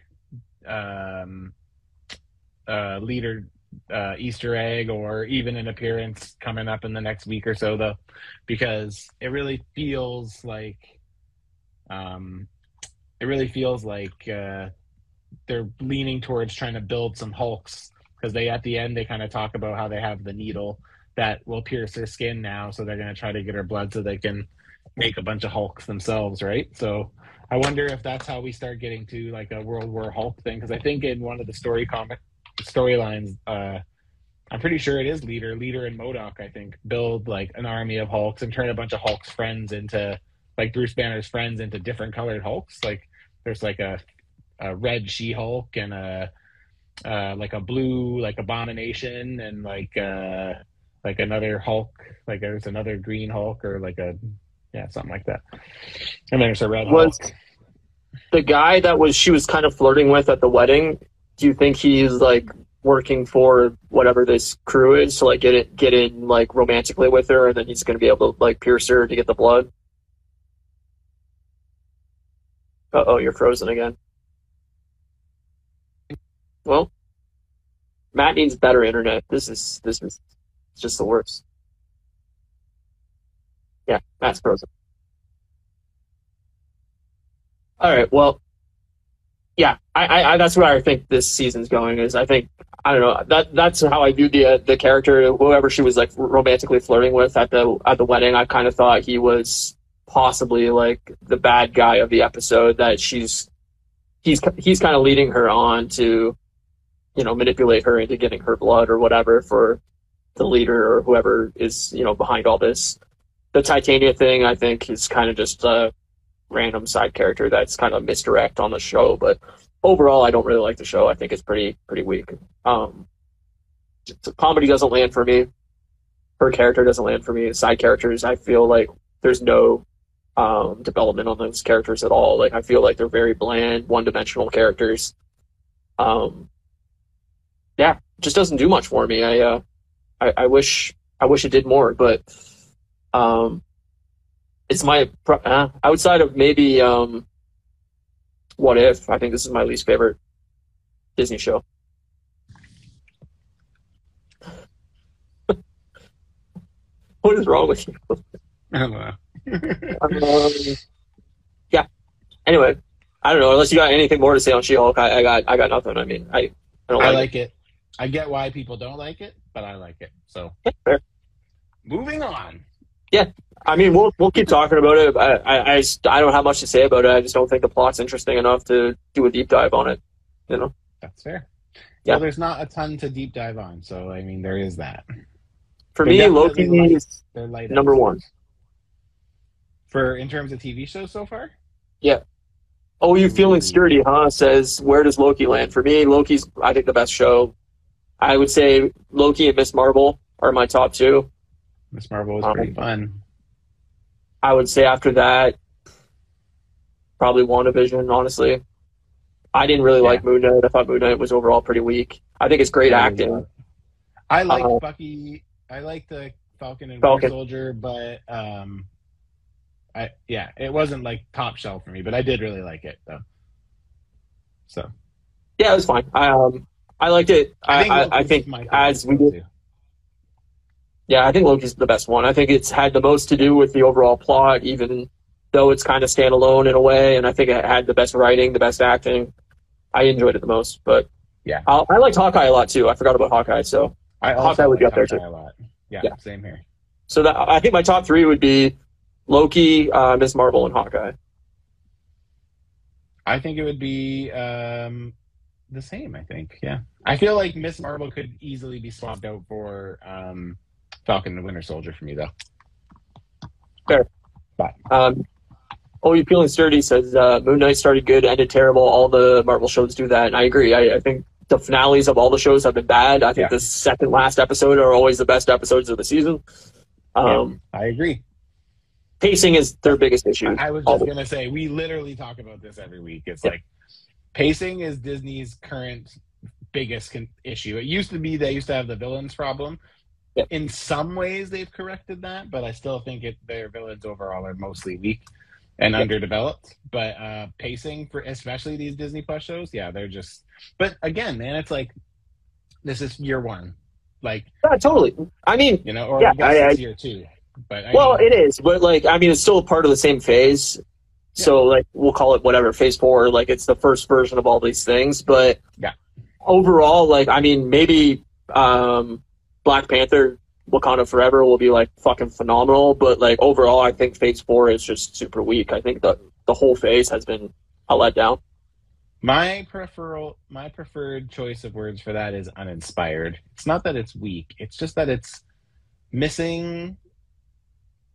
um, uh, leader uh, Easter egg or even an appearance coming up in the next week or so, though, because it really feels like, um, it really feels like uh, they're leaning towards trying to build some Hulks. Because they, at the end, they kind of talk about how they have the needle that will pierce her skin now, so they're going to try to get her blood so they can make a bunch of Hulks themselves, right? So I wonder if that's how we start getting to, like, a World War Hulk thing. Because I think in one of the story comic storylines, uh, I'm pretty sure it is Leader. Leader and M O D O K, I think, build, like, an army of Hulks and turn a bunch of Hulk's friends into, like, Bruce Banner's friends into different colored Hulks. Like, there's, like, a, a red She-Hulk and a... Uh, like a blue, like Abomination, and like uh, like another Hulk, like there's another green Hulk, or like a yeah, something like that. And there's a red was Hulk. The guy that was she was kind of flirting with at the wedding. Do you think he's like working for whatever this crew is to like get it get in like romantically with her, and then he's going to be able to like pierce her to get the blood? Uh oh, you're frozen again. Well, Matt needs better internet. This is this is just the worst. Yeah, Matt's frozen. All right. Well, yeah, I, I, I that's where I think this season's going. Is I think I don't know that that's how I viewed the uh, the character. Whoever she was like romantically flirting with at the at the wedding, I kind of thought he was possibly like the bad guy of the episode. That she's he's he's kind of leading her on to. You know, manipulate her into getting her blood or whatever for the leader or whoever is, you know, behind all this. The Titania thing, I think, is kind of just a random side character that's kind of misdirect on the show. But overall, I don't really like the show. I think it's pretty pretty weak. Um, comedy doesn't land for me. Her character doesn't land for me. Side characters, I feel like there's no um, development on those characters at all. Like, I feel like they're very bland, one-dimensional characters. Um... Yeah, just doesn't do much for me. I, uh, I, I wish, I wish it did more, but, um, it's my uh, outside of maybe, um, What If? I think this is my least favorite Disney show. What is wrong with you? I don't know. um, yeah. Anyway, I don't know. Unless you got anything more to say on She-Hulk, I, I got, I got nothing. I mean, I, I don't like, I like it. I get why people don't like it, but I like it. So fair. Moving on. Yeah, I mean, we'll we'll keep talking about it. I, I, I, I don't have much to say about it. I just don't think the plot's interesting enough to do a deep dive on it, you know? That's fair. Yeah. Well, there's not a ton to deep dive on, so, I mean, there is that. For me, Loki is number one. For, in terms of T V shows so far? Yeah. Oh, you feeling sturdy, huh? Says, where does Loki land? For me, Loki's, I think, the best show. I would say Loki and Miz Marvel are my top two. Miz Marvel was pretty um, fun. I would say after that, probably WandaVision, honestly. I didn't really yeah. like Moon Knight. I thought Moon Knight was overall pretty weak. I think it's great yeah, acting. I like uh, Bucky. I like the Falcon and Falcon. Winter Soldier, but um, I yeah, it wasn't like top shelf for me, but I did really like it though. So yeah, it was fine. I um, I liked it. I think, I, I, I think as we did. Yeah, I think Loki's the best one. I think it's had the most to do with the overall plot, even though it's kind of standalone in a way, and I think it had the best writing, the best acting. I enjoyed it the most, but yeah, I'll, I liked Hawkeye a lot too. I forgot about Hawkeye, so I also Hawkeye would be up Hawkeye there too. A lot. Yeah, yeah, same here. So that, I think my top three would be Loki, uh, Miz Marvel, and Hawkeye. I think it would be um, the same. I think, yeah. I feel like Miz Marvel could easily be swapped out for. Um, Falcon and Winter Soldier for me, though. Fair. Bye. Um, oh, you feeling sturdy says uh, Moon Knight started good, ended terrible. All the Marvel shows do that, and I agree. I, I think the finales of all the shows have been bad. I think yeah. the second last episode are always the best episodes of the season. Um, yeah, I agree. Pacing is their biggest issue. I, I was just going to say, we literally talk about this every week. It's yeah. like pacing is Disney's current biggest con- issue. It used to be they used to have the villains problem. In some ways, they've corrected that, but I still think it, their villains overall are mostly weak and yeah. underdeveloped. But uh, pacing, for especially these Disney Plus shows, yeah, they're just... But again, man, it's like, this is year one. Like, yeah, totally. I mean... You know, or yeah, I guess it's year two. But I well, mean, it is, but like, I mean, it's still part of the same phase. Yeah. So, like, we'll call it whatever, phase four. Like, it's the first version of all these things. But yeah. overall, like, I mean, maybe... Um, Black Panther, Wakanda Forever will be like fucking phenomenal, but like overall, I think Phase Four is just super weak. I think the the whole phase has been a letdown. My preferal, my preferred choice of words for that is uninspired. It's not that it's weak; it's just that it's missing.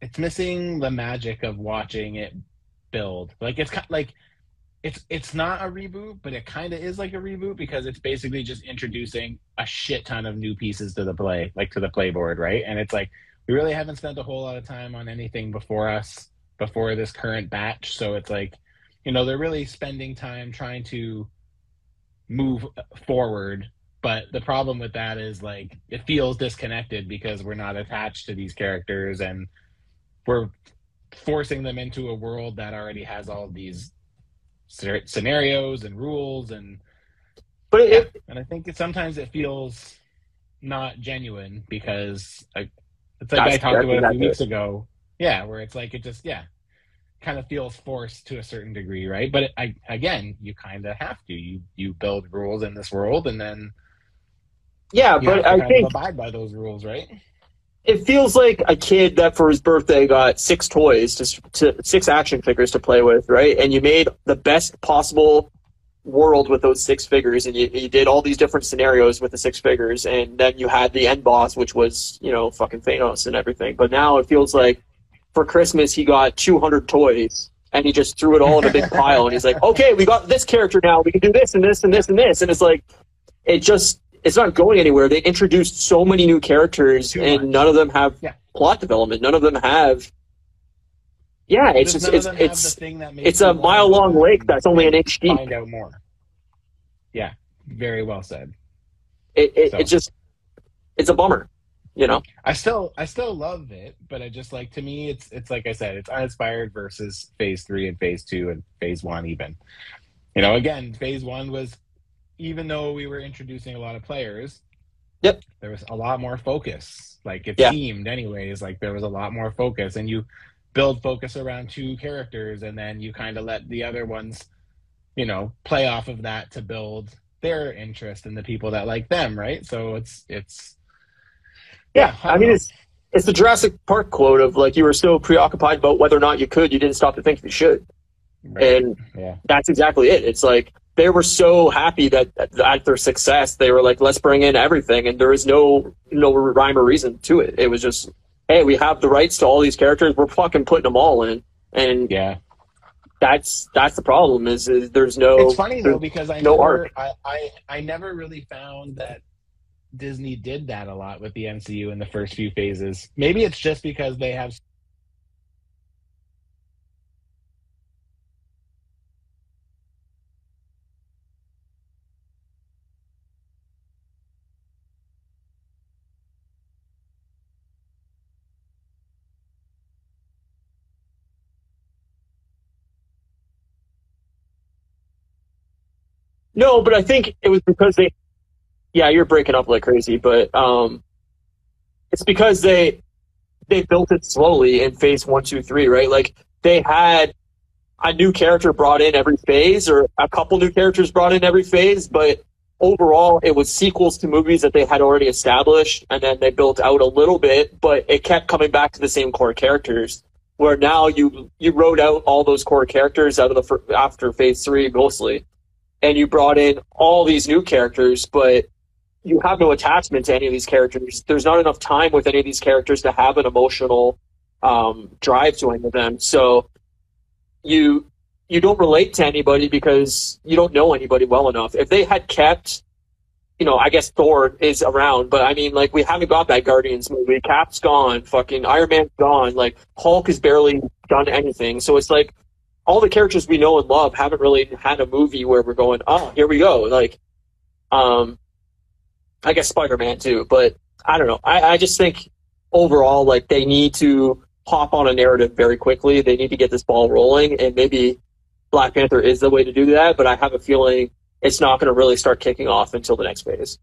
It's missing the magic of watching it build. Like it's kind, like it's it's not a reboot, but it kind of is like a reboot because it's basically just introducing a shit ton of new pieces to the play, like to the playboard, right? And it's like, we really haven't spent a whole lot of time on anything before us, before this current batch. So it's like, you know, they're really spending time trying to move forward. But the problem with that is like, it feels disconnected because we're not attached to these characters and we're forcing them into a world that already has all these scenarios and rules and but it, yeah. and I think it, sometimes it feels not genuine because I, it's like I talked about a few weeks ago yeah where it's like it just yeah kind of feels forced to a certain degree, right? But it, I, again you kind of have to you you build rules in this world and then yeah but I think abide by those rules, right? It feels like a kid that for his birthday got six toys, to, to six action figures to play with, right? And you made the best possible world with those six figures, and you, you did all these different scenarios with the six figures, and then you had the end boss, which was, you know, fucking Thanos and everything. But now it feels like for Christmas he got two hundred toys, and he just threw it all in a big pile, and he's like, okay, we got this character now, we can do this and this and this and this. And it's like, it just... It's not going anywhere. They introduced so many new characters, and none of them have yeah. plot development. None of them have. Yeah, it's just it's it's it's a mile long lake that's only an inch deep. Find out more. Yeah, very well said. It it, so. it just it's a bummer, you know. I still I still love it, but I just like to me it's it's like I said it's uninspired versus phase three and phase two and phase one even. You know, again, phase one was. Even though we were introducing a lot of players, yep, there was a lot more focus. Like it yeah. seemed, anyways, like there was a lot more focus, and you build focus around two characters, and then you kind of let the other ones, you know, play off of that to build their interest and the people that like them, right? So it's it's yeah, yeah I, I mean know. it's it's the Jurassic Park quote of like, you were so preoccupied about whether or not you could, you didn't stop to think if you should. Right. And yeah. that's exactly it. It's like they were so happy that at their success, they were like, let's bring in everything, and there is no no rhyme or reason to it. It was just, hey, we have the rights to all these characters, we're fucking putting them all in. And yeah. That's that's the problem. Is, is there's no. It's funny though, because I no never I, I I never really found that Disney did that a lot with the M C U in the first few phases. Maybe it's just because they have. No, but I think it was because they, yeah, you're breaking up like crazy, but um, it's because they they built it slowly in phase one, two, three, right? Like they had a new character brought in every phase, or a couple new characters brought in every phase, but overall it was sequels to movies that they had already established, and then they built out a little bit, but it kept coming back to the same core characters. Where now you you wrote out all those core characters out of the after phase three mostly. And you brought in all these new characters, but you have no attachment to any of these characters. There's not enough time with any of these characters to have an emotional um, drive to any of them. So you you don't relate to anybody because you don't know anybody well enough. If they had kept, you know, I guess Thor is around, but I mean, like, we haven't got that Guardians movie. Cap's gone, fucking Iron Man's gone, like, Hulk has barely done anything. So it's like, all the characters we know and love haven't really had a movie where we're going, oh, here we go. Like, um, I guess Spider-Man too, but I don't know. I, I just think overall, like, they need to hop on a narrative very quickly. They need to get this ball rolling, and maybe Black Panther is the way to do that, but I have a feeling it's not going to really start kicking off until the next phase.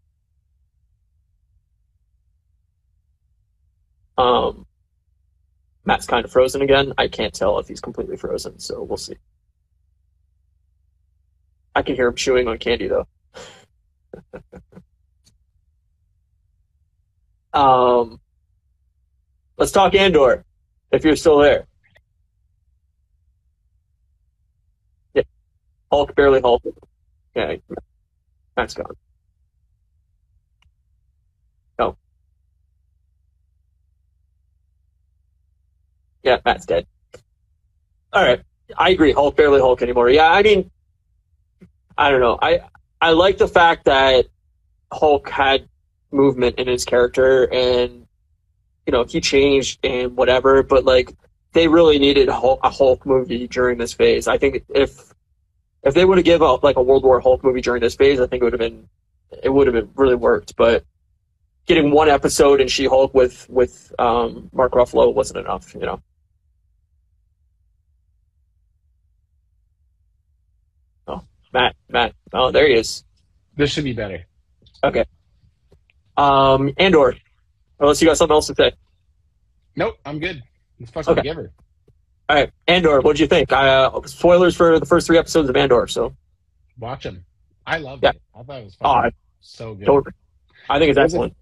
Um, Matt's kind of frozen again. I can't tell if he's completely frozen, so we'll see. I can hear him chewing on candy, though. um, let's talk Andor, if you're still there. Yeah. Hulk barely halted. Yeah, Matt's gone. Yeah, Matt's dead. All right. I agree. Hulk, barely Hulk anymore. Yeah, I mean, I don't know. I I like the fact that Hulk had movement in his character, and, you know, he changed and whatever, but, like, they really needed a Hulk, a Hulk movie during this phase. I think if if they would have given up, like, a World War Hulk movie during this phase, I think it would have been, it would have been really worked, but getting one episode in She-Hulk with, with um, Mark Ruffalo wasn't enough, you know. Matt, Matt. Oh, there he is. This should be better. Okay. Um, Andor. Unless you got something else to say. Nope, I'm good. Let's fucking okay. give her. All right, Andor, what did you think? Uh, spoilers for the first three episodes of Andor, so. Watch them. I loved yeah. it. I thought it was fun. Oh, so good. Totally. I think it's there's excellent. A,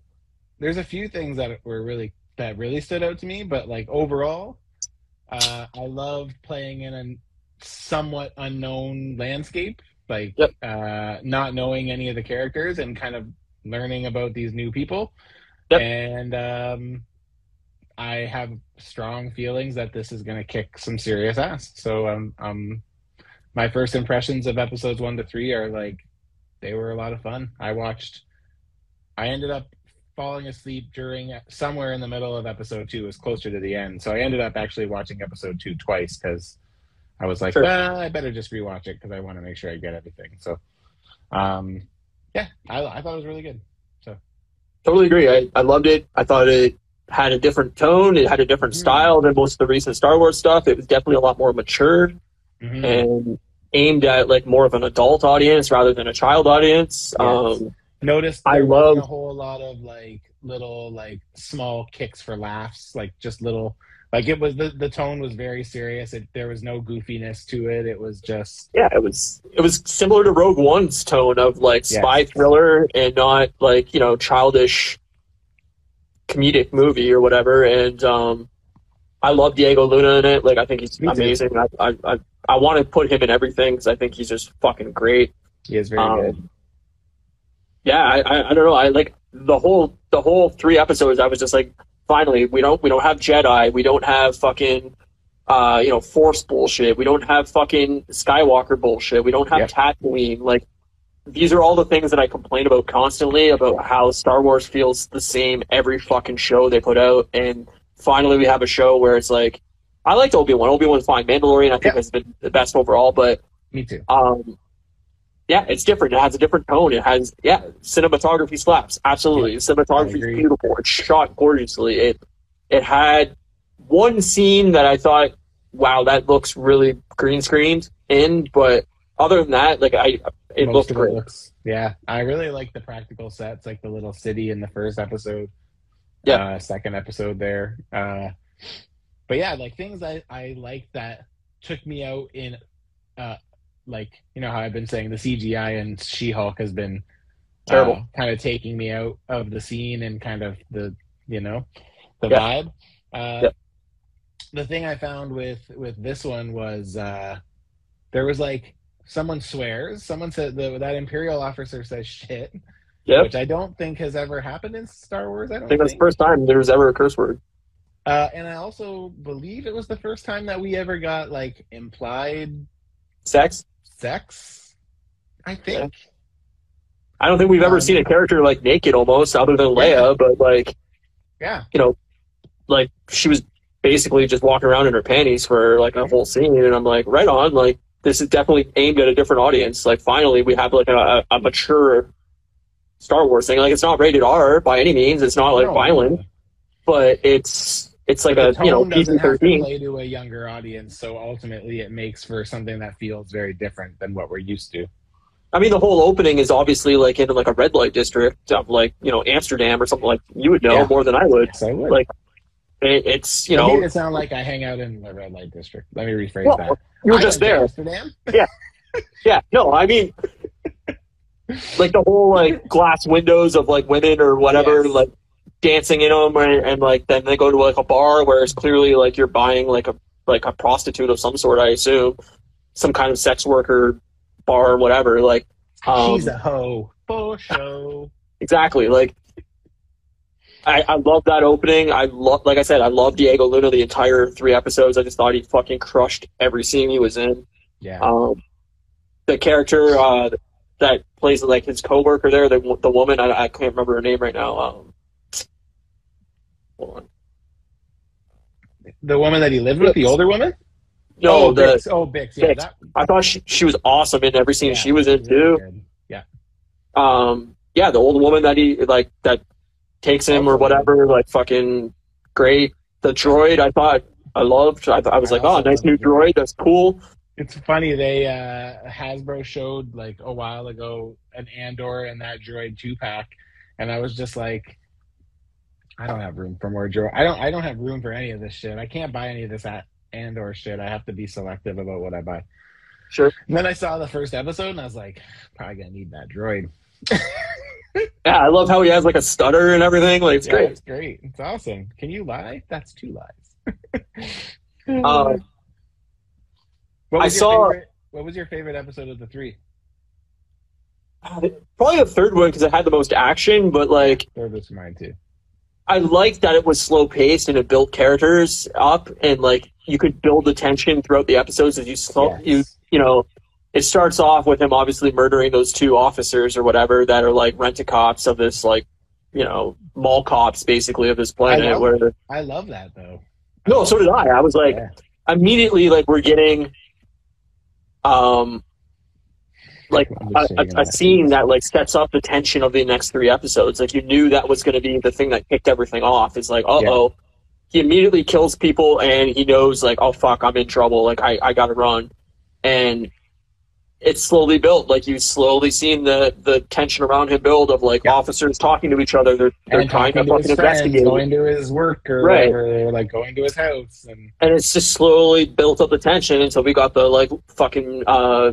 there's a few things that were really, that really stood out to me, but, like, overall, uh, I loved playing in a somewhat unknown landscape. Like, yep. uh, not knowing any of the characters and kind of learning about these new people. Yep. And um, I have strong feelings that this is going to kick some serious ass. So um, um, my first impressions of episodes one to three are, like, they were a lot of fun. I watched, I ended up falling asleep during, somewhere in the middle of episode two. It was closer to the end. So I ended up actually watching episode two twice because I was like, sure. well, I better just rewatch it because I want to make sure I get everything. So, um, yeah, I, I thought it was really good. So, totally agree. I, I loved it. I thought it had a different tone. It had a different mm-hmm. style than most of the recent Star Wars stuff. It was definitely a lot more mature mm-hmm. and aimed at, like, more of an adult audience rather than a child audience. Yes. Um, Notice there I love a whole lot of, like, little, like, small kicks for laughs, like just little Like, it was, the, the tone was very serious. It, there was no goofiness to it. It was just... Yeah, it was it was similar to Rogue One's tone of, like, spy yeah. thriller and not, like, you know, childish comedic movie or whatever. And um, I love Diego Luna in it. Like, I think he's Me amazing. I, I I I want to put him in everything because I think he's just fucking great. He is very um, good. Yeah, I, I I don't know. I, like, the whole the whole three episodes, I was just like... Finally, we don't we don't have Jedi, we don't have fucking uh, you know, Force bullshit, we don't have fucking Skywalker bullshit, we don't have yep. Tatooine. Like, these are all the things that I complain about constantly about how Star Wars feels the same every fucking show they put out, and finally we have a show where it's like, I liked Obi-Wan, Obi-Wan's fine, Mandalorian I think yep. has been the best overall, but me too. Um, yeah, it's different. It has a different tone. It has, yeah, cinematography slaps. Absolutely. Yeah, cinematography is beautiful. It's shot gorgeously. It it had one scene that I thought, wow, that looks really green screened in, but other than that, like, I, it Most looked great. It looks, yeah, I really like the practical sets, like the little city in the first episode. Yeah. Uh, second episode there. Uh, but yeah, like, things I, I like that took me out in... Uh, like, you know how I've been saying the C G I and She-Hulk has been terrible, uh, kind of taking me out of the scene and kind of the, you know, the yeah. vibe. Uh, yeah. The thing I found with, with this one was uh, there was, like, someone swears, someone said, the, that Imperial officer says shit, yep. which I don't think has ever happened in Star Wars. I don't I think that's the first time there was ever a curse word. Uh, and I also believe it was the first time that we ever got, like, implied sex. Sex, I think. Yeah. I don't think we've ever um, seen a character, like, naked almost, other than Leia, yeah. but, like, yeah, you know, like, she was basically just walking around in her panties for, like, a whole scene, and I'm like, right on, like, this is definitely aimed at a different audience. Like, finally, we have, like, a, a mature Star Wars thing. Like, it's not rated R by any means. It's not, like, no, violent, no. but it's... It's like a, you know, doesn't have to play to a younger audience, so ultimately it makes for something that feels very different than what we're used to. I mean, the whole opening is obviously, like, in, like, a red light district of, like, you know, Amsterdam or something. Like, you would know yeah. more than I would. Yes, I would. Like, it, it's, you know. I made it sound like I hang out in the red light district. Let me rephrase well, that. You were I just there. Amsterdam? Yeah. Yeah. No, I mean, like, the whole, like, glass windows of, like, women or whatever, yes. like, dancing in them, and, and like, then they go to, like, a bar where it's clearly, like, you're buying, like, a like a prostitute of some sort, I assume, some kind of sex worker bar, whatever. Like, um, she's a hoe for show. Exactly. Like, I, I love that opening. I love, like I said, I love Diego Luna the entire three episodes. I just thought he fucking crushed every scene he was in. Yeah. Um, the character uh, that plays, like, his coworker there, the the woman, I, I can't remember her name right now. Um, Hold on. The woman that he lived with, the older woman? No, oh, the Bix. Oh, Bix. Yeah, Bix. That... I thought she, she was awesome in every scene yeah, she was in too. Really yeah. Um. Yeah, the old woman that he like that takes him oh, or whatever, like fucking great. The droid, I thought I loved. I, I was I like, oh, nice new droid. droid. That's cool. It's funny. They uh, Hasbro showed, like, a while ago an Andor and that droid two pack, and I was just like, I don't have room for more droid. I don't. I don't have room for any of this shit. I can't buy any of this at Andor shit. I have to be selective about what I buy. Sure. And then I saw the first episode, and I was like, probably gonna need that droid. Yeah, I love how he has, like, a stutter and everything. Like, it's yeah, great. It's great. It's awesome. Can you lie? That's two lies. uh, what I saw. Favorite, what was your favorite episode of the three? Probably the third one because it had the most action. But, like, third was mine too. I liked that it was slow-paced and it built characters up, and, like, you could build the tension throughout the episodes as you slow, yes. you you know, it starts off with him obviously murdering those two officers or whatever that are, like, rent-a-cops of this, like, you know, mall cops basically of this planet. I love, where, I love that, though. I no, so did I. I was like, yeah. immediately, like, we're getting, um, like, a, a, a scene that, like, sets up the tension of the next three episodes. Like, you knew that was going to be the thing that kicked everything off. It's like, uh-oh. Yeah. He immediately kills people, and he knows, like, oh, fuck, I'm in trouble. Like, I, I got to run. And it's slowly built. Like, you've slowly seen the, the tension around him build of, like, yeah. officers talking to each other. They're, they're trying to fucking investigate. Going to his work or right. whatever. They were, like, going to his house. And... and it's just slowly built up the tension until we got the, like, fucking, uh,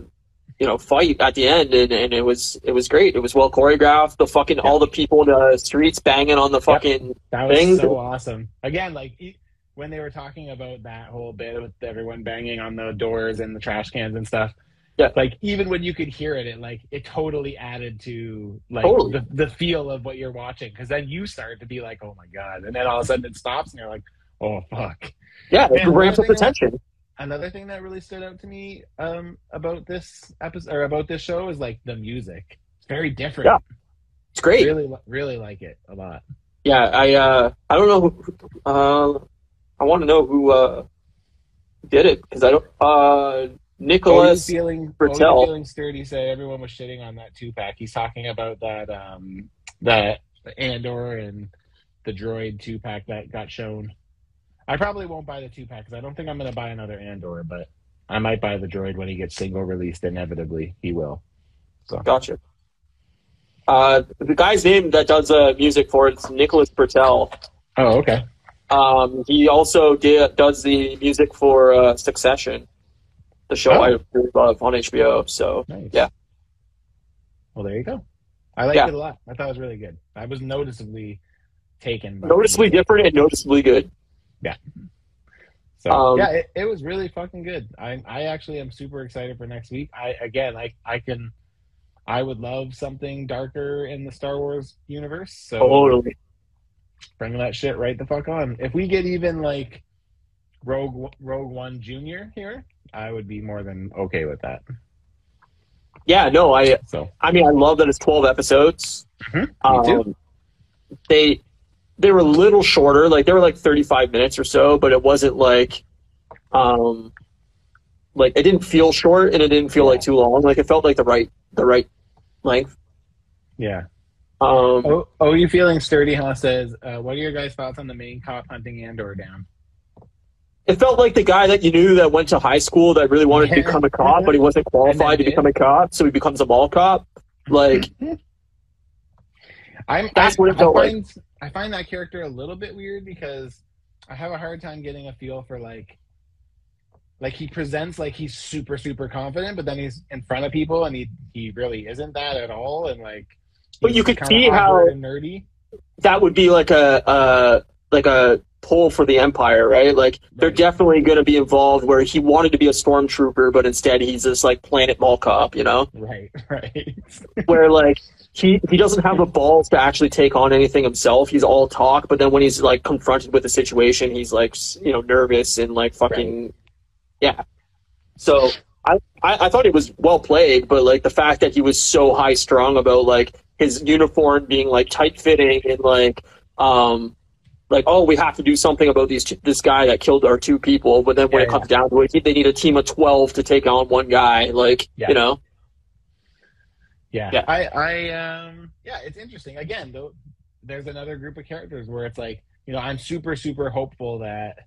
you know, fight at the end. And, and it was it was great. It was well choreographed. The fucking, yeah. all the people in the streets banging on the fucking yep. That was things. So awesome. Again, like... E- when they were talking about that whole bit with everyone banging on the doors and the trash cans and stuff, yeah. like, even when you could hear it, it, like, it totally added to, like, totally. the, the feel of what you're watching. Because then you start to be like, oh, my God. And then all of a sudden it stops and you're like, oh, fuck. Yeah, it ramps up the tension. Another thing that really stood out to me um, about this episode or about this show is, like, the music. It's very different. Yeah, it's great. I really, really like it a lot. Yeah, I, uh, I don't know who... Uh, I want to know who uh, did it, because I don't. Uh, Nicholas Bertel. Feeling sturdy said everyone was shitting on that two pack. He's talking about that um, that Andor and the droid two pack that got shown. I probably won't buy the two pack because I don't think I'm going to buy another Andor, but I might buy the droid when he gets single released. Inevitably, he will. So. Gotcha. Uh, the guy's name that does uh, music for it's Nicholas Bertel. Oh, okay. Um, he also did, does the music for uh, Succession, the show oh. I really love on H B O. So, nice. yeah. Well, there you go. I liked yeah. it a lot. I thought it was really good. I was noticeably taken. By noticeably different and noticeably good. Yeah. So um, yeah, it, it was really fucking good. I I actually am super excited for next week. I again, I I can, I would love something darker in the Star Wars universe. So. Totally. Bring that shit right the fuck on. If we get even like Rogue Rogue One Junior here, I would be more than okay with that. Yeah, no, I. So. I mean, I love that it's twelve episodes. Mm-hmm. Me too. Um, they they were a little shorter, like they were like thirty-five minutes or so, but it wasn't like, um, like it didn't feel short and it didn't feel yeah. like too long. Like it felt like the right the right length. Yeah. Um, oh, oh, you feeling sturdy, huh? Says, uh, what are your guys' thoughts on the main cop hunting Andor down? It felt like the guy that you knew that went to high school that really wanted yeah. to become a cop, but he wasn't qualified to did. become a cop, so he becomes a mall cop. Like, I'm, that's I, what it felt I find, like. I find that character a little bit weird because I have a hard time getting a feel for, like, like he presents like he's super, super confident, but then he's in front of people and he, he really isn't that at all, and, like, but you could see how nerdy. That would be like a uh, like a pull for the Empire, right? Like they're right. definitely going to be involved where he wanted to be a stormtrooper, but instead he's this like planet mall cop, you know? Right, right. Where like he he doesn't have the balls to actually take on anything himself. He's all talk, but then when he's like confronted with the situation, he's like you know nervous and like fucking right. yeah. So I, I I thought it was well played, but like the fact that he was so high strung about like. His uniform being like tight fitting and like, um, like oh, we have to do something about these two, this guy that killed our two people. But then when yeah, it comes yeah. down to it, they need a team of twelve to take on one guy. Like yeah. you know, yeah. yeah. I, I, um, yeah, it's interesting. Again, though, there's another group of characters where it's like you know, I'm super super hopeful that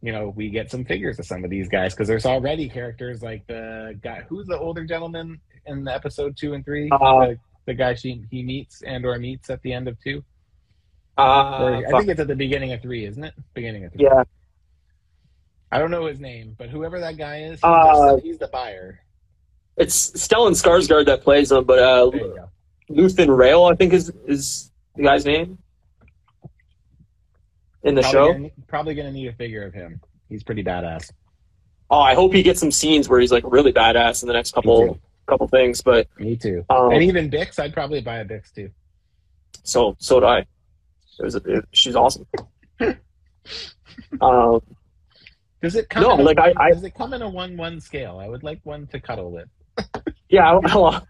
you know we get some figures of some of these guys because there's already characters like the guy who's the older gentleman in the episode two and three. Uh, the, The guy she he meets and or meets at the end of two. Uh, or, I think it's at the beginning of three, isn't it? Beginning of three. Yeah. I don't know his name, but whoever that guy is, he's, uh, the, he's the buyer. It's Stellan Skarsgård that plays him, but uh, Luthen Rail, I think, is is the guy's name in the probably show. Gonna, probably going to need a figure of him. He's pretty badass. Oh, I hope he gets some scenes where he's like really badass in the next couple. couple things, but me too. Um, and even Bix, I'd probably buy a Bix too. So so do I. It was a, it, she's awesome. um, does it come? No, in like a, I, I. Does it come in a one-one scale? I would like one to cuddle with. yeah, I, I, I,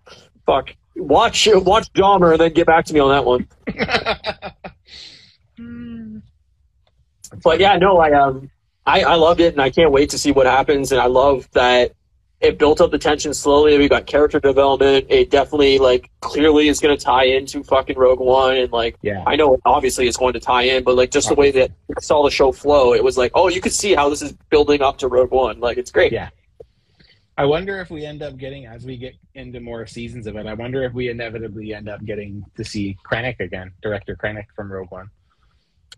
fuck. Watch watch Dahmer and then get back to me on that one. But yeah, no, I um, I I loved it, and I can't wait to see what happens, and I love that. It built up the tension slowly. We got character development. It definitely, like, clearly is going to tie into fucking Rogue One. And, like, yeah. I know obviously it's going to tie in, but, like, just the way that I saw the show flow, it was like, oh, you could see how this is building up to Rogue One. Like, it's great. Yeah. I wonder if we end up getting, as we get into more seasons of it, I wonder if we inevitably end up getting to see Krennic again, Director Krennic from Rogue One.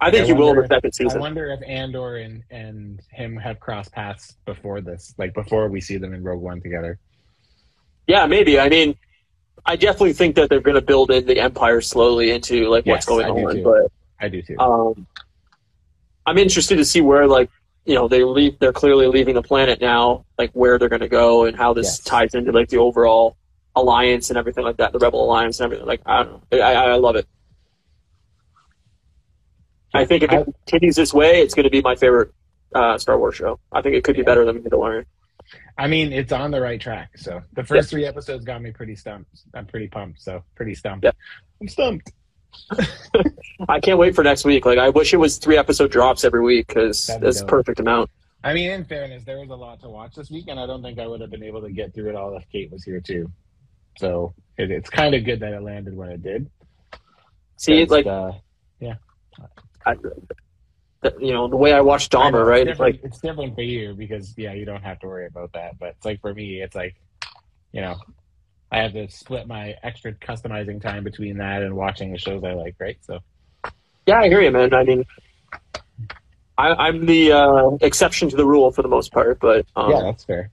I think I you will in the second season. I wonder if Andor and, and him have crossed paths before this, like before we see them in Rogue One together. Yeah, maybe. I mean, I definitely think that they're going to build in the Empire slowly into like what's yes, going I on. But I do too. Um, I'm interested to see where, like, you know, they leave. They're clearly leaving the planet now. Like where they're going to go and how this yes. ties into like the overall alliance and everything like that, the Rebel Alliance and everything. Like I don't know. I, I love it. I think if it I, continues this way, it's going to be my favorite uh, Star Wars show. I think it could be yeah. better than Mandalorian. I mean, it's on the right track. So the first yeah. three episodes got me pretty stumped. I'm pretty pumped. So pretty stumped. Yeah. I'm stumped. I can't wait for next week. Like, I wish it was three episode drops every week because that's the perfect amount. I mean, in fairness, there was a lot to watch this week, and I don't think I would have been able to get through it all if Kate was here too. So it, it's kind of good that it landed when it did. See, it's like, uh, yeah. I, you know, the way I watched Dahmer, I know, it's right? It's like it's different for you because yeah, you don't have to worry about that. But it's like for me, it's like, you know, I have to split my extra customizing time between that and watching the shows I like, right? So yeah, I hear you, man. I mean, I, I'm the uh, exception to the rule for the most part, but um, yeah, that's fair.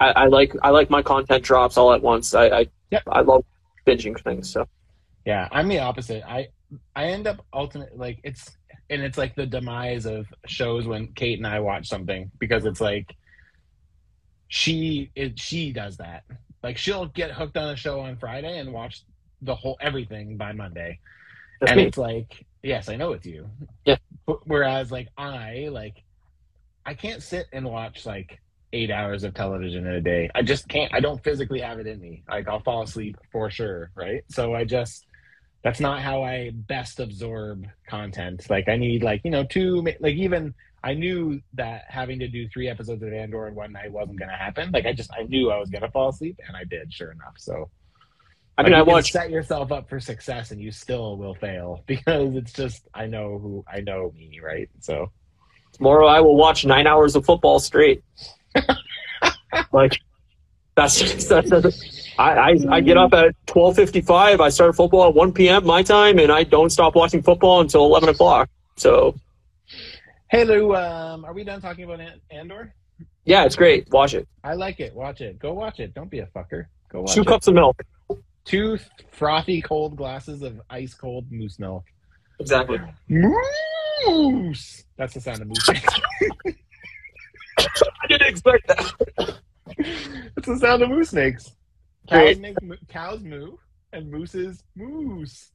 I, I like I like my content drops all at once. I I, yep. I love binging things. So yeah, I'm the opposite. I. I end up ultimately like it's and it's like the demise of shows when Kate and I watch something because it's like she it, she does that. Like she'll get hooked on a show on Friday and watch the whole everything by Monday. That's and me. It's like, yes, I know it's you. Yeah. But whereas like I like I can't sit and watch like eight hours of television in a day. I just can't. I don't physically have it in me. Like I'll fall asleep for sure, right? So I just That's not how I best absorb content. Like I need like, you know, two, like even I knew that having to do three episodes of Andor in one night wasn't going to happen. Like I just, I knew I was going to fall asleep and I did sure enough. So I mean, like, I you watched set yourself up for success and you still will fail because it's just, I know who I know me. Right. So tomorrow I will watch nine hours of football straight. Like that's just, that's, that's I, I, I get up at twelve fifty-five. I start football at one p m my time, and I don't stop watching football until eleven o'clock. So, hey, Lou, um, are we done talking about Andor? Yeah, it's great. Watch it. I like it. Watch it. Go watch it. Don't be a fucker. Go watch it. Two cups of milk. Two frothy, cold glasses of ice-cold moose milk. Exactly. Moose! That's the sound of moose. I didn't expect that. That's the sound of moose snakes. Cows, make, cows moo, and mooses moose.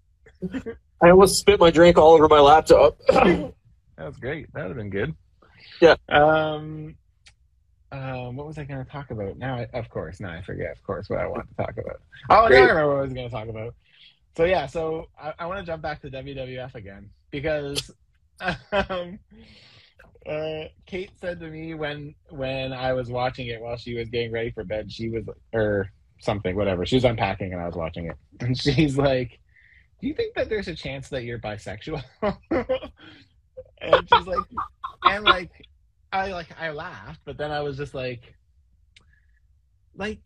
I almost spit my drink all over my laptop. That was great. That would have been good. Yeah. Um. Uh, what was I going to talk about? Now, I, of course, now I forget, of course, what I wanted to talk about. Oh, great. Now I remember what I was going to talk about. So, yeah, so I, I want to jump back to W W F again because um, uh, Kate said to me when when I was watching it while she was getting ready for bed, she was, or... something, whatever. She was unpacking and I was watching it. And she's like, do you think that there's a chance that you're bisexual? And she's like, and like, I like, I laughed, but then I was just like, like,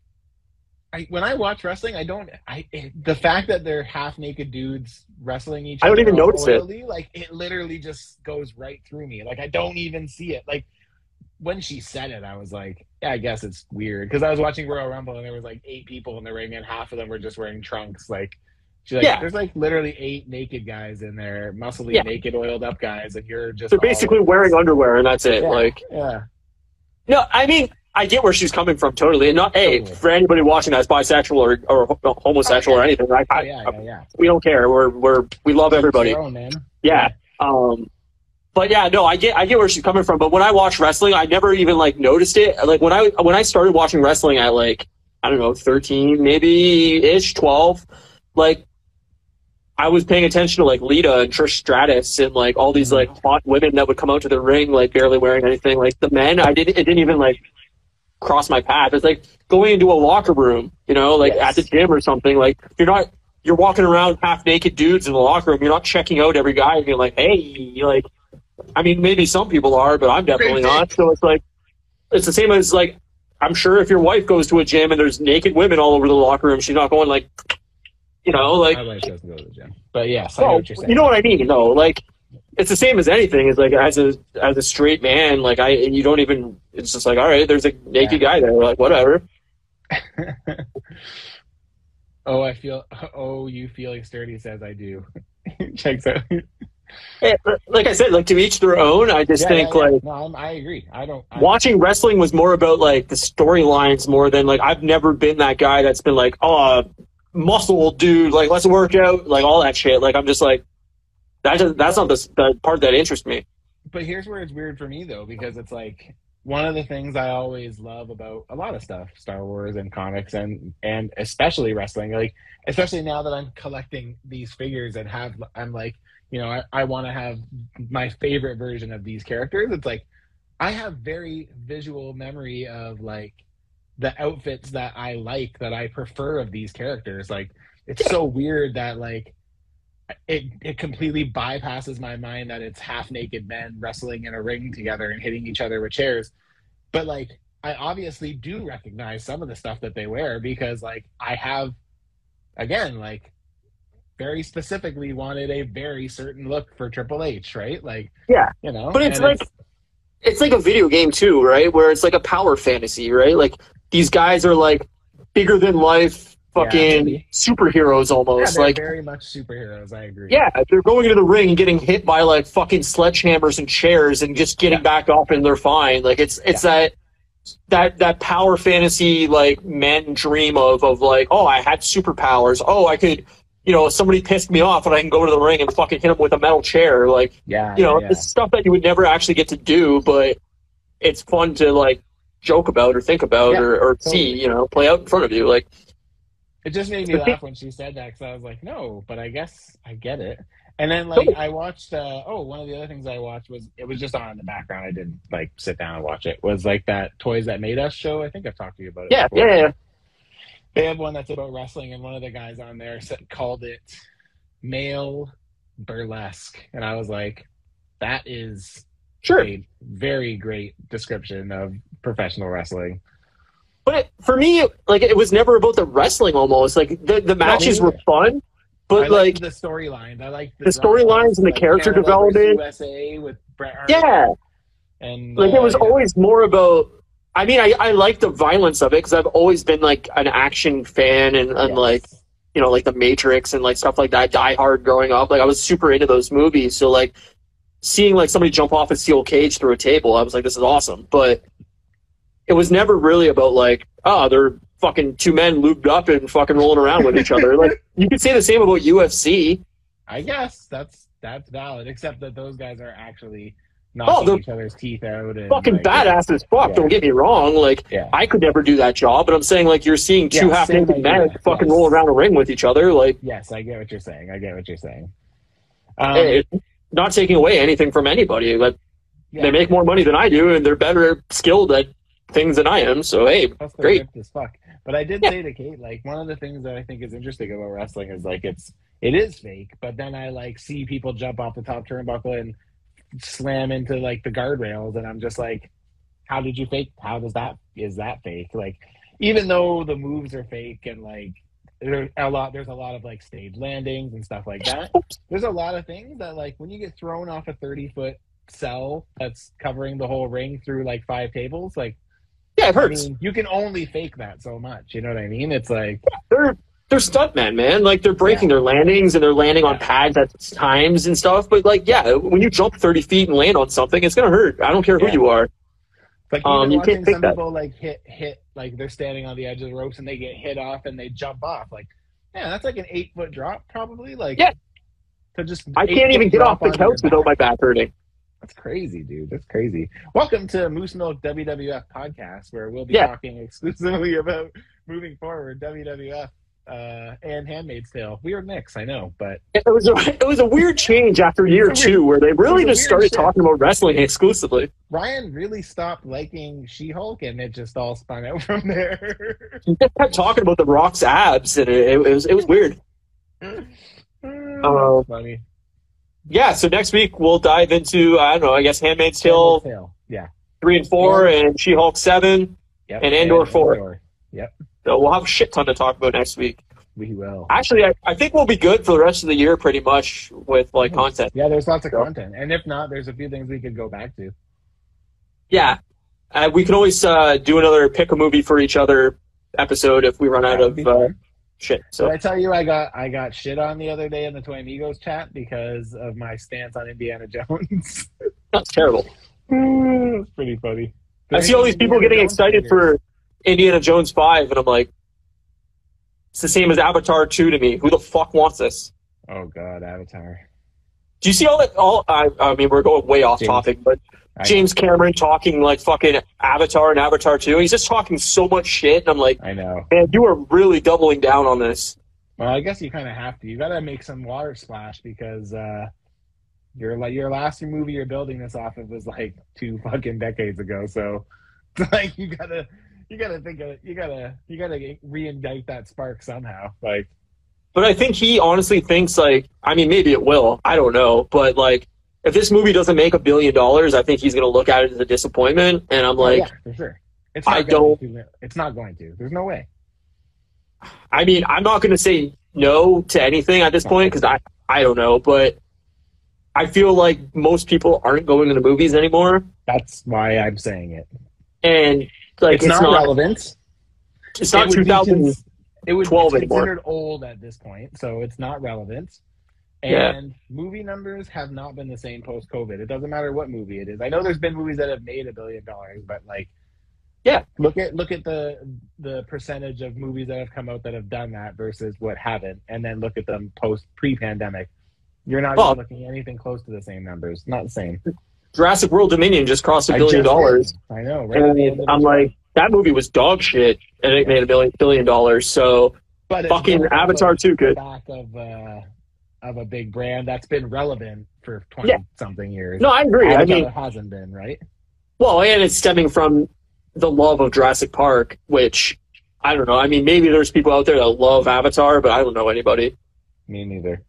I, when I watch wrestling, I don't, I, it, the fact that they're half naked dudes wrestling each other. I don't even notice it. Like it literally just goes right through me. Like I don't even see it. Like, when she said it, I was like, yeah, I guess it's weird. Because I was watching Royal Rumble and there was like eight people in the ring and half of them were just wearing trunks. Like, she's like, yeah. There's like literally eight naked guys in there, muscly, yeah. naked, oiled up guys. And you're just. They're basically wearing underwear and that's it. Yeah, like, yeah. No, I mean, I get where she's coming from totally. And not, hey, totally. For anybody watching that's bisexual or, or homosexual oh, yeah. or anything, I, oh, yeah, yeah, yeah. I, we don't care. We're, we're, we love everybody. Own, man. Yeah. yeah. Um, But yeah, no, I get I get where she's coming from. But when I watch wrestling, I never even like noticed it. Like when I when I started watching wrestling at like I don't know thirteen maybe ish twelve, like I was paying attention to like Lita and Trish Stratus and like all these like hot women that would come out to the ring like barely wearing anything. Like the men, I didn't it didn't even like cross my path. It's like going into a locker room, you know, like yes. at the gym or something. Like you're not you're walking around half naked dudes in the locker room. You're not checking out every guy and being like, hey, you're like. I mean, maybe some people are, but I'm definitely not. So it's like, it's the same as like, I'm sure if your wife goes to a gym and there's naked women all over the locker room, she's not going like, you know, like. My wife doesn't go to the gym, but yes, so, I know what you're saying. You know what I mean, though. Like, it's the same as anything. It's like as a as a straight man, like I, and you don't even. It's just like, all right, there's a naked yeah. guy there. We're like, whatever. oh, I feel. Oh, you feeling sturdy? Says I do. Checks out. Yeah, like I said, like to each their own. I just yeah, think yeah, yeah. like no, I'm, I agree. I don't. I watching don't. Wrestling was more about like the storylines more than like I've never been that guy that's been like, oh, muscle dude, like let's work out, like all that shit. Like I'm just like that. Just, that's not the, the part that interests me. But here's where it's weird for me though, because it's like one of the things I always love about a lot of stuff, Star Wars and comics and and especially wrestling. Like especially now that I'm collecting these figures and have I'm like. You know, I, I want to have my favorite version of these characters. It's like, I have very visual memory of like the outfits that I like, that I prefer of these characters. Like, it's so weird that like, it it completely bypasses my mind that it's half naked men wrestling in a ring together and hitting each other with chairs. But like, I obviously do recognize some of the stuff that they wear because like, I have, again, like, very specifically wanted a very certain look for Triple H, right? Like, yeah, you know. But it's like, it's... it's like a video game too, right? Where it's like a power fantasy, right? Like these guys are like bigger than life, fucking yeah, superheroes almost. Yeah, they're like very much superheroes. I agree. Yeah, they're going into the ring and getting hit by like fucking sledgehammers and chairs, and just getting yeah. back up and they're fine. Like it's it's yeah. that that that power fantasy like men dream of of like, oh, I had superpowers. Oh, I could. You know, somebody pissed me off and I can go to the ring and fucking hit them with a metal chair. Like, yeah, you know, yeah. it's stuff that you would never actually get to do, but it's fun to, like, joke about or think about yeah, or, or totally. see, you know, play out in front of you. Like, it just made me laugh when she said that because I was like, no, but I guess I get it. And then, like, totally. I watched, uh, oh, one of the other things I watched was, it was just on in the background. I didn't, like, sit down and watch it. Was, like, that Toys That Made Us show. I think I've talked to you about it yeah, before. Yeah, yeah. They have one that's about wrestling, and one of the guys on there said, called it male burlesque. And I was like, that is sure. a very great description of professional wrestling. But for me, like, it was never about the wrestling almost. Like, the, the matches were fun, but, I like... the storylines. I like the, the storylines and the like character Canada development. U S A with Bret Hart. Yeah. And, like, uh, it was yeah. always more about... I mean, I, I like the violence of it because I've always been, like, an action fan and, and yes. like, you know, like The Matrix and, like, stuff like that, Die Hard growing up. Like, I was super into those movies. So, like, seeing, like, somebody jump off a steel cage through a table, I was like, this is awesome. But it was never really about, like, oh, they're fucking two men lubed up and fucking rolling around with each other. Like, you could say the same about U F C. I guess that's, that's valid, except that those guys are actually... knocking oh, each other's teeth out. And, fucking like, badass as fuck, yeah. don't get me wrong. Like, yeah. I could never do that job, but I'm saying, like, you're seeing two yeah, half-naked men yes. fucking roll around a ring with each other. Like, yes, I get what you're saying. I get what you're saying. Um, hey, not taking away anything from anybody. Like, yeah, they make more money than I do, and they're better skilled at things than I am, so, hey, great. As fuck. But I did yeah. say to Kate, like, one of the things that I think is interesting about wrestling is, like, it's it is fake, but then I, like, see people jump off the top turnbuckle and slam into like the guardrails, and I'm just like, how did you fake? How does that is that fake? Like, even though the moves are fake and like there's a lot, there's a lot of like stage landings and stuff like that. There's a lot of things that like when you get thrown off a thirty foot cell that's covering the whole ring through like five tables, like yeah, it hurts. I mean, you can only fake that so much. You know what I mean? It's like they're they're stuntmen, man. Like, they're breaking yeah. their landings, and they're landing yeah. on pads at times and stuff. But, like, yeah, when you jump thirty feet and land on something, it's going to hurt. I don't care who yeah. you are. Like, even um, you watching can't some that. people, like, hit, hit, like, they're standing on the edge of the ropes, and they get hit off, and they jump off. Like, yeah, that's like an eight foot drop, probably. Like, yeah. to just I can't even get off the couch without my back hurting. That's crazy, dude. That's crazy. Welcome to Moose Milk W W F podcast, where we'll be yeah. talking exclusively about moving forward W W F. Uh, and Handmaid's Tale. Weird mix, I know, but... It was a, it was a weird change after year weird, two, where they really just started shit. talking about wrestling exclusively. Ryan really stopped liking She-Hulk, and it just all spun out from there. He just kept talking about The Rock's abs, and it, it, it, was, it was weird. uh, funny. Yeah, so next week we'll dive into, I don't know, I guess Handmaid's Tale, Handmaid's Tale. Yeah. three and four, yeah. and She-Hulk seven. Yep. And Andor and four. four. Yep. So we'll have a shit ton to talk about next week. We will. Actually, I, I think we'll be good for the rest of the year pretty much with like nice. content. Yeah, there's lots of so. content. And if not, there's a few things we could go back to. Yeah. Uh, we can always uh, do another pick a movie for each other episode if we run that out of uh, shit. So did I tell you I got I got shit on the other day in the Toy Amigos chat because of my stance on Indiana Jones. That's terrible. It's pretty funny. I see all these people getting excited for Indiana Jones five, and I'm like, it's the same as Avatar two to me. Who the fuck wants this? Oh God, Avatar. Do you see all that? All I, I mean, we're going way off James, topic, but James Cameron talking like fucking Avatar and Avatar two. He's just talking so much shit, and I'm like, I know, man, you are really doubling down on this. Well, I guess you kind of have to. You got to make some water splash because uh, your like your last movie you're building this off of was like two fucking decades ago. So, like, you gotta. You gotta think of it. You gotta you gotta re-indict that spark somehow. Like, but I think he honestly thinks like I mean maybe it will. I don't know. But like if this movie doesn't make a billion dollars, I think he's gonna look at it as a disappointment. And I'm like, yeah, for sure. It's not I don't. To, it's not going to. There's no way. I mean, I'm not gonna say no to anything at this point because I I don't know. But I feel like most people aren't going to the movies anymore. That's why I'm saying it. And. Like, it's, it's not, not relevant. It's not two thousand twelve It was considered old at this point, so it's not relevant. And yeah. movie numbers have not been the same post-COVID. It doesn't matter what movie it is. I know there's been movies that have made a billion dollars, but like, yeah, look at look at the the percentage of movies that have come out that have done that versus what haven't, and then look at them post pre-pandemic. You're not well, looking at anything close to the same numbers. Not the same. Jurassic World Dominion just cost a billion dollars. I know, right? And and I'm like, that movie was dog shit, and it yeah. made a billion billion dollars. So, but fucking Avatar two could. Back of uh, of a big brand that's been relevant for twenty yeah. something years. No, I agree. Avatar I mean, it hasn't been right. Well, and it's stemming from the love of Jurassic Park, which I don't know. I mean, maybe there's people out there that love Avatar, but I don't know anybody. Me neither.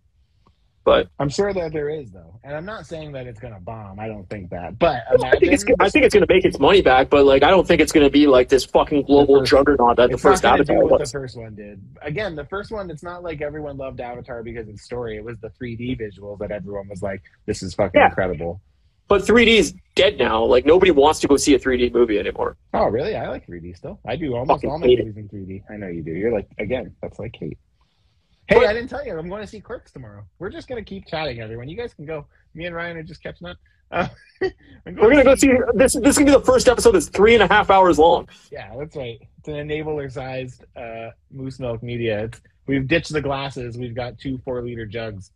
But I'm sure that there is, though. And I'm not saying that it's going to bomb. I don't think that. But I think it's I think it's going to make its money back, but like I don't think it's going to be like this fucking global juggernaut that the first Avatar was. It's not the first one did. Again, the first one, it's not like everyone loved Avatar because of the story. It was the three D visuals that everyone was like, this is fucking yeah. incredible. But three D is dead now. Like nobody wants to go see a three D movie anymore. Oh, really? I like three D still. I do almost fucking all my movies in three D. I know you do. You're like, again, that's like Kate. Hey, I didn't tell you. I'm going to see Clerks tomorrow. We're just going to keep chatting, everyone. You guys can go. Me and Ryan are just catching up. Uh, going We're going to go see – this This is going to be the first episode that's three and a half hours long. Yeah, that's right. It's an enabler-sized uh, Moose Milk Media. It's, we've ditched the glasses. We've got two four-liter jugs.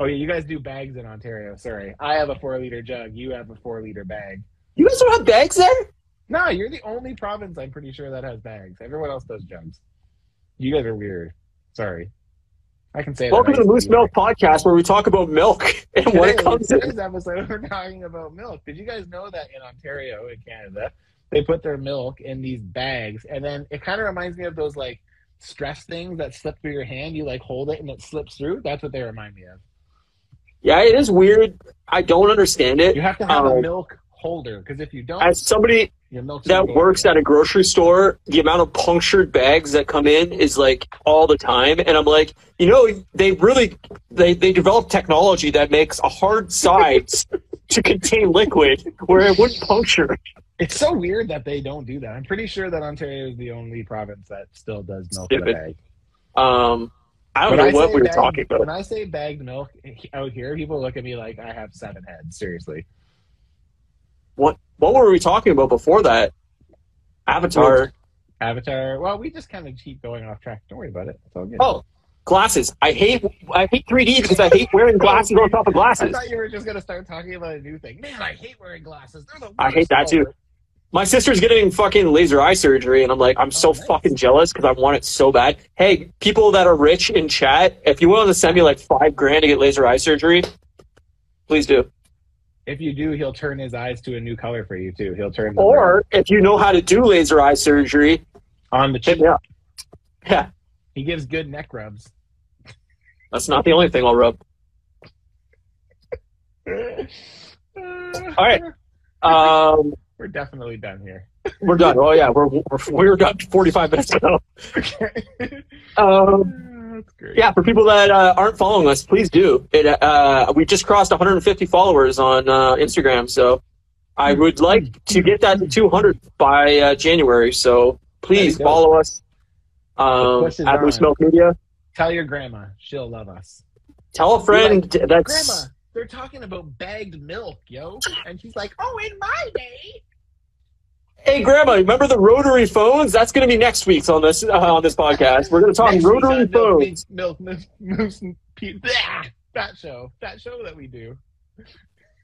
Oh, yeah, you guys do bags in Ontario. Sorry. I have a four-liter jug. You have a four-liter bag. You guys don't have bags there? No, you're the only province, I'm pretty sure, that has bags. Everyone else does jugs. You guys are weird. Sorry. I can say Welcome that. to the Moose Milk Podcast, where we talk about milk and Today, when it comes to this episode, we're talking about milk. Did you guys know that in Ontario, in Canada, they put their milk in these bags, and then it kind of reminds me of those like stress things that slip through your hand. You like hold it and it slips through. That's what they remind me of. Yeah, it is weird. I don't understand it. You have to have um, a milk holder because if you don't, as somebody that works at a grocery store, the amount of punctured bags that come in is like all the time, and I'm like, you know, they really they they developed technology that makes a hard sides to contain liquid where it wouldn't puncture. It's so weird that they don't do that. I'm pretty sure that Ontario is the only province that still does milk in a bag. Um, I don't when know I what we were bagged, talking about. When I say bagged milk out here, people look at me like I have seven heads. Seriously. What what were we talking about before that? Avatar. Avatar. Well, we just kind of keep going off track. Don't worry about it. It's all good. Oh, glasses. I hate I hate three D because I hate wearing glasses on top of glasses. I thought you were just gonna start talking about a new thing. Man, I hate wearing glasses. They're the worst. I hate that too. My sister's getting fucking laser eye surgery, and I'm like, I'm oh, so nice. fucking jealous because I want it so bad. Hey, people that are rich in chat, if you want to send me like five grand to get laser eye surgery, please do. If you do, he'll turn his eyes to a new color for you too. He'll turn. Or around. If you know how to do laser eye surgery, on the cheek. Yeah. yeah. He gives good neck rubs. That's not the only thing I'll rub. All right. Um, We're definitely done here. We're done. Oh yeah, we're we're, we're done forty-five minutes ago. Okay. Um, that's great. Yeah, for people that uh, aren't following us, please do. It uh, we just crossed one hundred fifty followers on uh, Instagram, so I would like to get that to two hundred by uh, January. So please follow us um, at Moose Milk Media. Tell your grandma, she'll love us. Tell a friend like, that's grandma. They're talking about bagged milk, yo, and she's like, "Oh, in my day." Hey, Grandma, remember the rotary phones? That's going to be next week's on this uh, on this podcast. We're going to talk next rotary phones. Milk, milk, milk, milk, that show, that show that we do.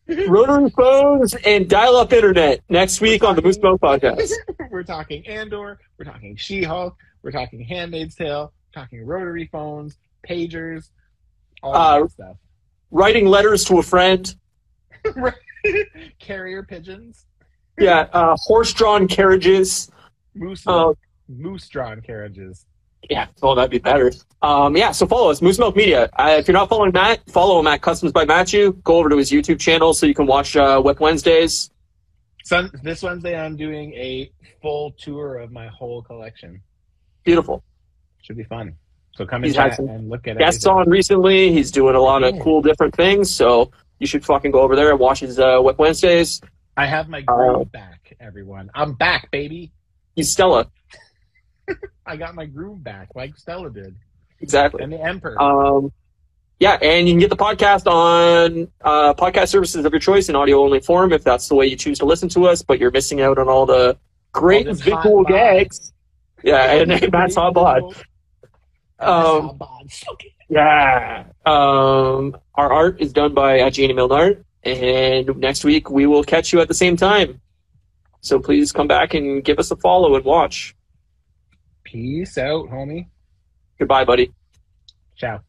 Rotary phones and dial-up internet next week talking, on the Moose Milk Podcast. We're talking Andor. We're talking She-Hulk. We're talking Handmaid's Tale. We're talking rotary phones, pagers, all uh, that stuff. Writing letters to a friend. Carrier pigeons. Yeah, uh, horse-drawn carriages. Moose, uh, moose-drawn carriages. Yeah, oh, that'd be better. Um, yeah, so follow us, Moose Milk Media. Uh, if you're not following Matt, follow him at Customs by Matthew. Go over to his YouTube channel so you can watch uh, Whip Wednesdays. Sun, this Wednesday I'm doing a full tour of my whole collection. Beautiful. Should be fun. So come and chat and look at it. Guests on recently. He's doing a lot of cool different things, so you should fucking go over there and watch his uh, Whip Wednesdays. I have my groove uh, back, everyone. I'm back, baby. He's Stella. I got my groove back like Stella did. Exactly. And the Emperor. Um, yeah, and you can get the podcast on uh, podcast services of your choice in audio-only form if that's the way you choose to listen to us, but you're missing out on all the great and big cool gags. Yeah, and, and Matt's hot bod. Um, okay. Yeah. Um, our art is done by uh, Jeannie Milnart. And next week, we will catch you at the same time. So please come back and give us a follow and watch. Peace out, homie. Goodbye, buddy. Ciao.